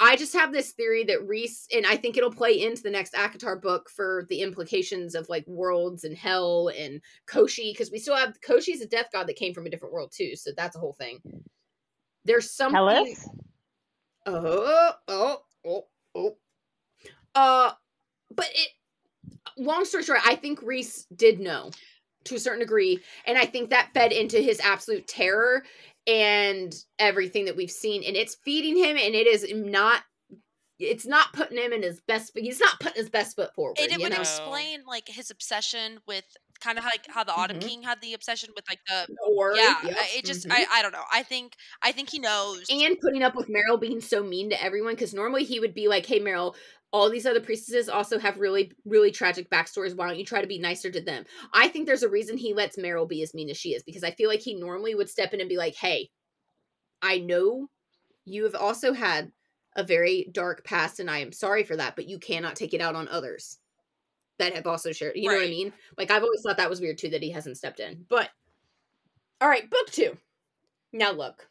I just have this theory that Rhys, and I think it'll play into the next ACOTAR book for the implications of like worlds and hell and Koshi, because we still have Koshi's a death god that came from a different world too, so that's a whole thing. There's something. Hellas? Oh, oh, oh, oh. Uh, but it. Long story short, I think Rhys did know to a certain degree, and I think that fed into his absolute terror and everything that we've seen, and it's feeding him, and it is not it's not putting him in his best he's not putting his best foot forward. And it would know? explain like his obsession with kind of like how the Autumn mm-hmm. King had the obsession with like the or, yeah yes. it just mm-hmm. I, I don't know I think I think he knows, and putting up with Meryl being so mean to everyone, because normally he would be like, hey Meryl, all these other priestesses also have really, really tragic backstories. Why don't you try to be nicer to them? I think there's a reason he lets Meryl be as mean as she is, because I feel like he normally would step in and be like, hey, I know you have also had a very dark past, and I am sorry for that, but you cannot take it out on others that have also shared. You right. know what I mean? Like, I've always thought that was weird, too, that he hasn't stepped in. But, all right, book two. Now look.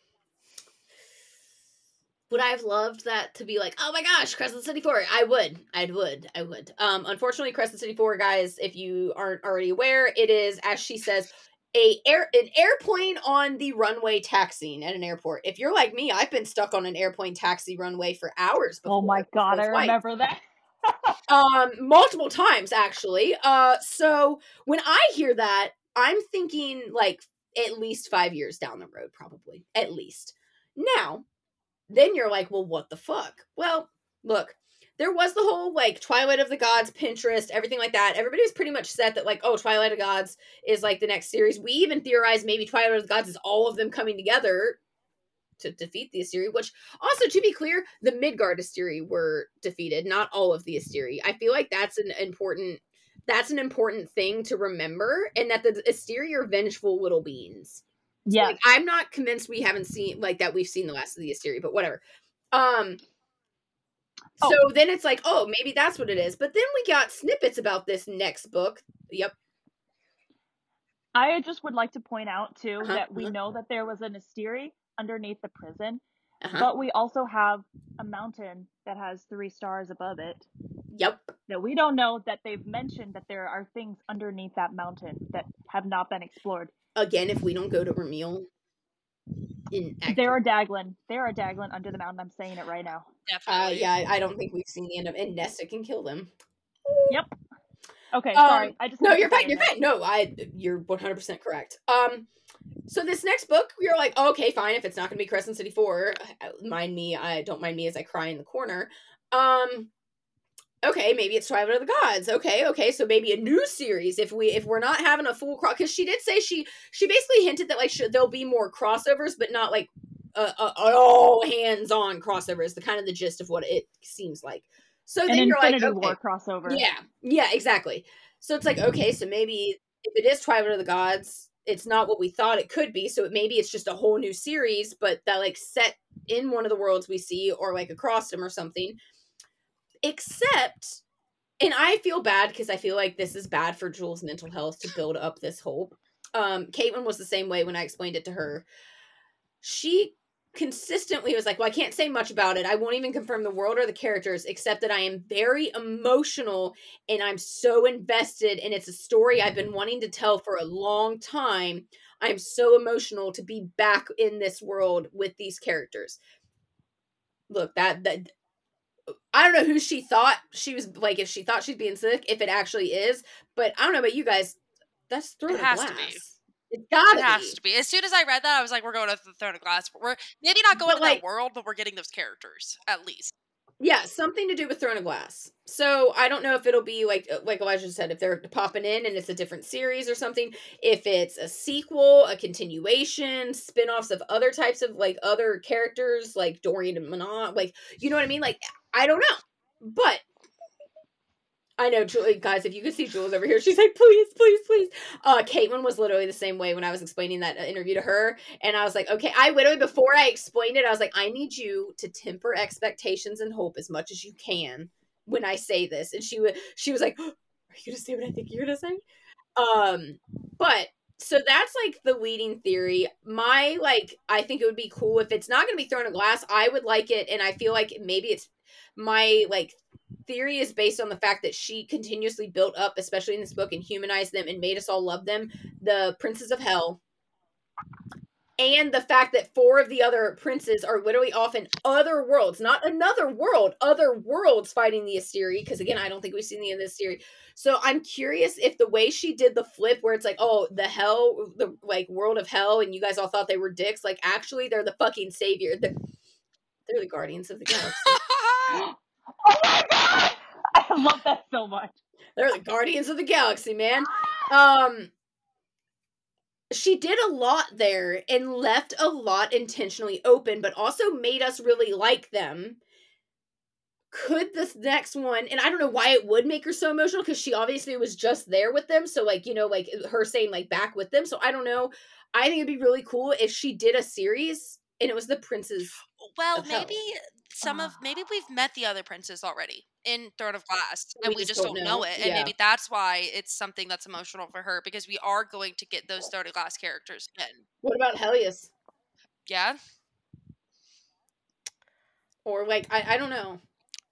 Would I have loved that to be like, oh my gosh, Crescent City four? I would. I would. I would. Um, unfortunately, Crescent City four, guys, if you aren't already aware, it is, as she says, a air an airplane on the runway taxiing at an airport. If you're like me, I've been stuck on an airplane taxi runway for hours before. Oh my God, I remember that. um, multiple times, actually. Uh, so when I hear that, I'm thinking like at least five years down the road, probably. At least. Now, then you're like, well, what the fuck? Well, look, there was the whole, like, Twilight of the Gods, Pinterest, everything like that. Everybody was pretty much set that, like, oh, Twilight of the Gods is, like, the next series. We even theorized maybe Twilight of the Gods is all of them coming together to defeat the Asteri, which, also, to be clear, the Midgard Asteri were defeated, not all of the Asteri. I feel like that's an important, that's an important thing to remember, and that the Asteri are vengeful little beings. Yeah. Like, I'm not convinced we haven't seen, like, that we've seen the last of the Asteri, but whatever. Um, oh. So then it's like, oh, maybe that's what it is. But then we got snippets about this next book. Yep. I just would like to point out, too, uh-huh, that we uh-huh. know that there was an Asteri underneath the prison, uh-huh. but we also have a mountain that has three stars above it. Yep. That we don't know, that they've mentioned that there are things underneath that mountain that have not been explored. Again, if we don't go to Ramil. There are Daglin. There are Daglin under the mountain. I'm saying it right now. Definitely. Uh, yeah, I, I don't think we've seen the end of it. And Nesta can kill them. Yep. Okay, um, sorry. I just no, you're fine. You're fine. No, I. You're one hundred percent correct. Um, so this next book, we were like, oh, okay, fine. If it's not going to be Crescent City four, mind me. I don't mind me as I cry in the corner. Um, okay, maybe it's Twilight of the Gods. Okay, okay. So maybe a new series. If we if we're not having a full cross, because she did say she she basically hinted that like sh- there'll be more crossovers, but not like uh, uh, all hands on crossovers. The kind of the gist of what it seems like. So then An you're Infinity like, okay. War crossover. Yeah, yeah, exactly. So it's like, okay, so maybe if it is Twilight of the Gods, it's not what we thought it could be. So it, maybe it's just a whole new series, but that like set in one of the worlds we see, or like across them or something. Except, and I feel bad because I feel like this is bad for Jules' mental health to build up this hope. Um, Caitlin was the same way when I explained it to her. She consistently was like, well, I can't say much about it. I won't even confirm the world or the characters, except that I am very emotional and I'm so invested, and it's a story I've been wanting to tell for a long time. I'm so emotional to be back in this world with these characters. Look, that that I don't know who she thought she was, like, if she thought she's being sick, if it actually is, but I don't know about you guys, that's Throne of Glass. It has to be. It, gotta it has be. to be. As soon as I read that, I was like, we're going to the Throne of Glass. We're maybe not going but to like, that world, but we're getting those characters, at least. Yeah, something to do with Throne of Glass. So I don't know if it'll be, like like Elijah said, if they're popping in and it's a different series or something, if it's a sequel, a continuation, spin-offs of other types of, like, other characters, like Dorian and Manon, like, you know what I mean? Like, I don't know. But I know, Julie, guys, if you could see Jules over here, she's like, please, please, please. Uh, Caitlin was literally the same way when I was explaining that interview to her. And I was like, okay, I literally, before I explained it, I was like, I need you to temper expectations and hope as much as you can when I say this. And she, w- she was like, oh, are you going to say what I think you're going to say? Um, but so that's like the leading theory. My, like, I think it would be cool if it's not going to be Throne of Glass. I would like it. And I feel like maybe it's my, like, theory is based on the fact that she continuously built up, especially in this book, and humanized them and made us all love them, the princes of hell, and the fact that four of the other princes are literally off in other worlds, not another world, other worlds fighting the Asteri, because again, I don't think we've seen the end of the Asteri. So I'm curious if the way she did the flip where it's like, oh, the hell, the like world of hell, and you guys all thought they were dicks, like actually they're the fucking savior. They're, they're the guardians of the galaxy. Oh my god! I love that so much. They're the guardians of the galaxy, man. Um, she did a lot there and left a lot intentionally open, but also made us really like them. Could this next one, and I don't know why it would make her so emotional, because she obviously was just there with them, so like, you know, like her saying like back with them, so I don't know. I think it'd be really cool if she did a series and it was the princes. Well, maybe some of maybe we've met the other princes already in Throne of Glass, and we, we just, just don't, don't know, know it, and yeah. Maybe that's why it's something that's emotional for her, because we are going to get those Throne of Glass characters again. What about Helios? Yeah. Or like I, I don't know.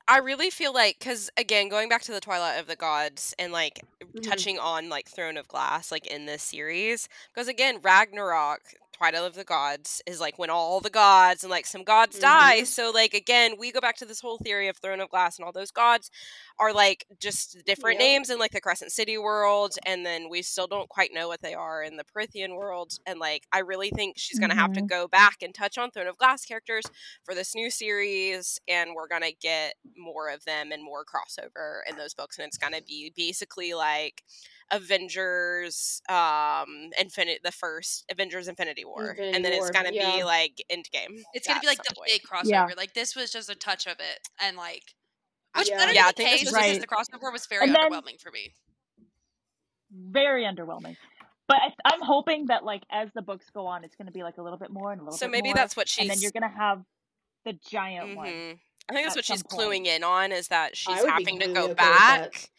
I really feel like, because again, going back to the Twilight of the Gods and like mm-hmm. touching on like Throne of Glass, like in this series, because again, Ragnarok. Twilight of the Gods is like when all the gods and like some gods mm-hmm. die. So like again, we go back to this whole theory of Throne of Glass, and all those gods are like just different yep. names in like the Crescent City world, and then we still don't quite know what they are in the Prythian world. And like I really think she's gonna mm-hmm. have to go back and touch on Throne of Glass characters for this new series, and we're gonna get more of them and more crossover in those books, and it's gonna be basically like Avengers, um, Infinite, the first Avengers Infinity War, Infinity and then War. It's gonna yeah. be like Endgame. It's gonna be like the point. Big crossover. Yeah. Like this was just a touch of it, and like, which yeah, better yeah, than I think this is right. The crossover was very and underwhelming then, for me. Very underwhelming. But I, I'm hoping that, like, as the books go on, it's going to be, like, a little bit more and a little so bit more. So maybe that's what she's... And then you're going to have the giant mm-hmm. one. I think that's what she's point. cluing in on, is that she's having to go okay back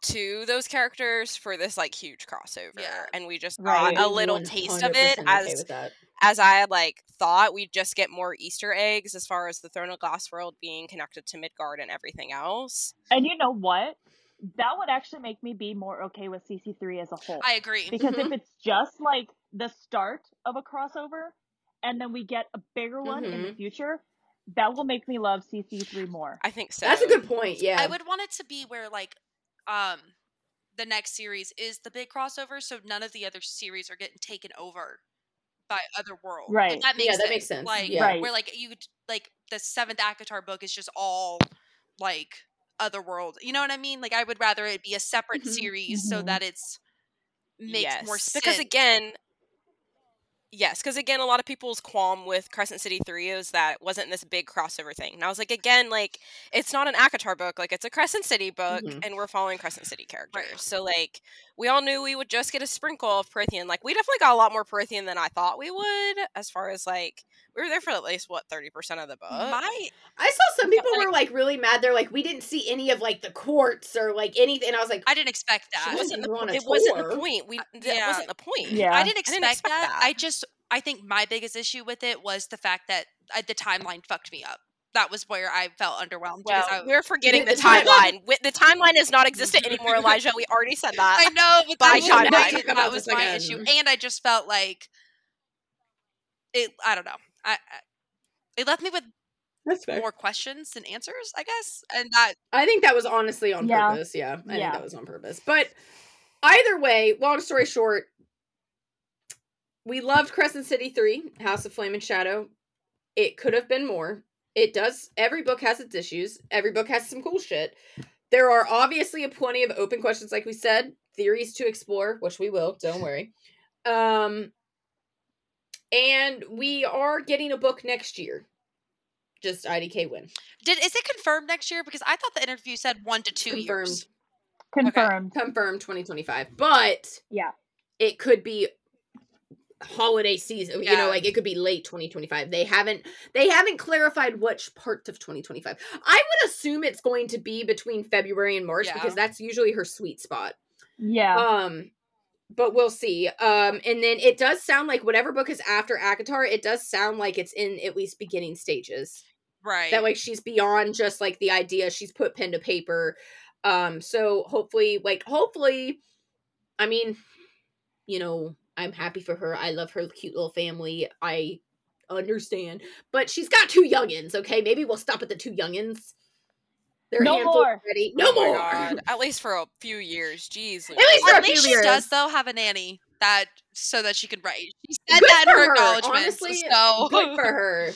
to those characters for this, like, huge crossover. Yeah. And we just right. got a little taste of it. As okay as I, like, thought, we'd just get more Easter eggs as far as the Throne of Glass world being connected to Midgard and everything else. And you know what? That would actually make me be more okay with C C three as a whole. I agree. Because mm-hmm. if it's just, like, the start of a crossover, and then we get a bigger one mm-hmm. in the future, that will make me love C C three more. I think so. That's a good point, yeah. I would want it to be where, like, um, the next series is the big crossover, so none of the other series are getting taken over by other worlds. Right. If that makes yeah, sense. that makes sense. Like, yeah. Right. Where, like, you could, like, the seventh ACOTAR book is just all, like... other world, you know what I mean? Like, I would rather it be a separate mm-hmm. series mm-hmm. so that it's makes yes. more sense. Because again, yes, because again, a lot of people's qualm with Crescent City three is that it wasn't this big crossover thing. And I was like, again, like, it's not an ACOTAR book, like, it's a Crescent City book, mm-hmm. and we're following Crescent City characters. Right. So, like, we all knew we would just get a sprinkle of Prythian. Like, we definitely got a lot more Prythian than I thought we would, as far as, like, we were there for at least, what, thirty percent of the book? My- I saw some people like, were, like, really mad. They're like, we didn't see any of, like, the courts or, like, anything. And I was like, I didn't expect that. Wasn't the, it tour. wasn't the point. We, that yeah. wasn't the point. Yeah. I didn't expect, I didn't expect that. that. I just, I think my biggest issue with it was the fact that I, the timeline fucked me up. That was where I felt underwhelmed. Well, I, we're forgetting the timeline. The timeline is not existent anymore, Elijah. We already said that. I know, but that, was, I, that, that was my again. issue. And I just felt like, it. I don't know. I, I it left me with more questions than answers, I guess. And that I think that was honestly on yeah. purpose. Yeah, I yeah. think that was on purpose. But either way, long story short, we loved Crescent City three, House of Flame and Shadow. It could have been more. It does. Every book has its issues. Every book has some cool shit. There are obviously a plenty of open questions, like we said, theories to explore, which we will. Don't worry. Um, and we are getting a book next year. Just I D K win. Did is it confirmed next year? Because I thought the interview said one to two confirmed. years. Confirmed. Okay. Confirmed twenty twenty-five. But yeah, it could be holiday season, yeah. you know, like it could be late twenty twenty-five. They haven't they haven't clarified which part of twenty twenty-five. I would assume it's going to be between February and March yeah. because that's usually her sweet spot. Yeah. Um, but we'll see. Um, and then it does sound like whatever book is after ACOTAR, it does sound like it's in at least beginning stages. Right. That like she's beyond just like the idea. She's put pen to paper. Um, so hopefully, like hopefully, I mean, you know, I'm happy for her. I love her cute little family. I understand. But she's got two youngins, okay? Maybe we'll stop at the two youngins. They're no more. Already. No oh more. God. At least for a few years. Jeez. At least, at least she years. does, though, have a nanny that so that she can write. She said good that in her, her acknowledgement. Honestly, so. Good for her.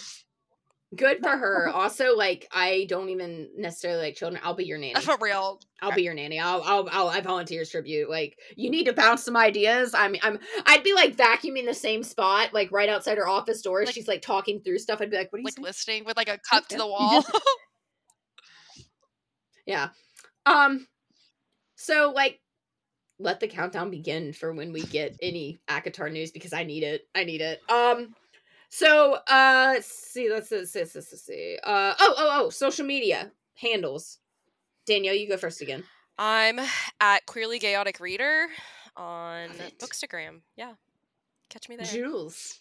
Good for her. Also, like, I don't even necessarily like children. I'll be your nanny. For real. I'll okay. be your nanny. I'll, I'll, I'll, I volunteer as tribute. Like, you need to bounce some ideas. I'm, I'm, I'd be like vacuuming the same spot, like right outside her office door. Like, she's like talking through stuff. I'd be like, what are you like saying? Listening with like a cup to the wall. yeah. Um, so like, let the countdown begin for when we get any ACOTAR news because I need it. I need it. Um, So, uh, let's see, let's, let's, let's, let's, let's see. Uh, oh, oh, oh, social media handles. Danielle, you go first again. I'm at Queerly Chaotic Reader on Bookstagram. Yeah. Catch me there. Jules.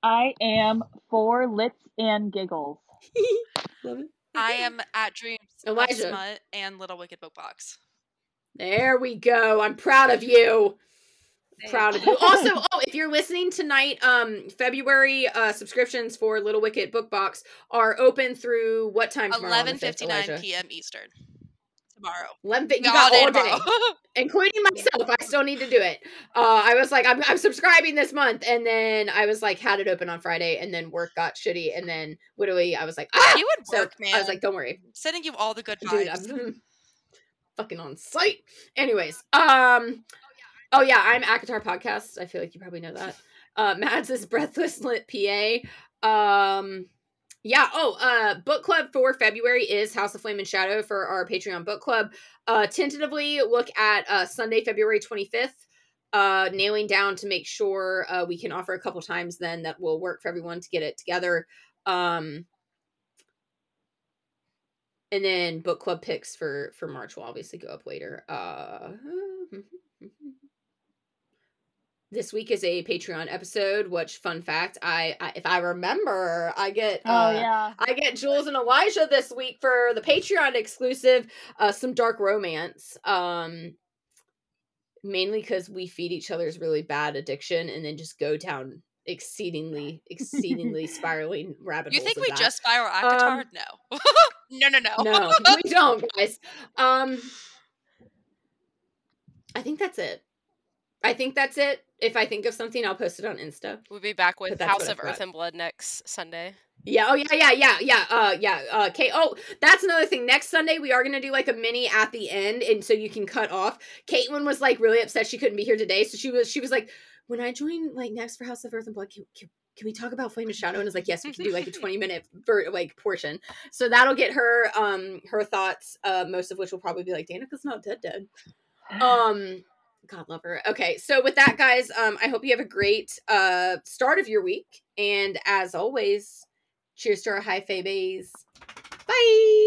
I am for Lits and Giggles. Love it. I am at Dreams Elijah. Of Smut and Little Wicked Book Box. There we go. I'm proud of you. Proud of you. Also, oh, if you're listening tonight, um, February uh, subscriptions for Little Wicked Book Box are open through what time tomorrow? eleven fifty-nine p.m. Eastern tomorrow. eleven You got all day, including myself. I still need to do it. Uh, I was like, I'm, I'm subscribing this month, and then I was like, had it open on Friday, and then work got shitty, and then literally, I was like, ah, you would work, so, man. I was like, don't worry, I'm sending you all the good vibes. Dude, I'm fucking on site. Anyways, um. Oh, yeah, I'm ACOTAR Podcast. I feel like you probably know that. Uh, Mads is Breathless Lit P A. Um, yeah, oh, uh, book club for February is House of Flame and Shadow for our Patreon book club. Uh, tentatively, look at uh, Sunday, February twenty-fifth uh, nailing down to make sure uh, we can offer a couple times then that will work for everyone to get it together. Um, and then book club picks for, for March will obviously go up later. Uh, this week is a Patreon episode, which, fun fact, I, I if I remember, I get oh, uh, yeah. I get Jules and Elijah this week for the Patreon exclusive, uh, some dark romance. Um, mainly because we feed each other's really bad addiction and then just go down exceedingly, exceedingly spiraling rabbit holes. You think we that. just spiral ACOTAR? Um, no. no, no, no. No, we don't, guys. Um, I think that's it. I think that's it. If I think of something, I'll post it on Insta. We'll be back with House of Earth and Blood next Sunday. Yeah. Oh, yeah, yeah, yeah, yeah, uh, yeah. Uh, Kay- oh, that's another thing. Next Sunday, we are going to do, like, a mini at the end, and so you can cut off. Caitlin was, like, really upset she couldn't be here today, so she was, she was like, when I join, like, next for House of Earth and Blood, can, can, can we talk about Flame and Shadow? And I was like, yes, we can do, like, a twenty-minute, like, portion. So that'll get her, um, her thoughts, uh, most of which will probably be like, Danica's not dead dead. Um... God love her. Okay, so with that, guys, um, I hope you have a great uh start of your week. And as always, cheers to our high faves. Bye.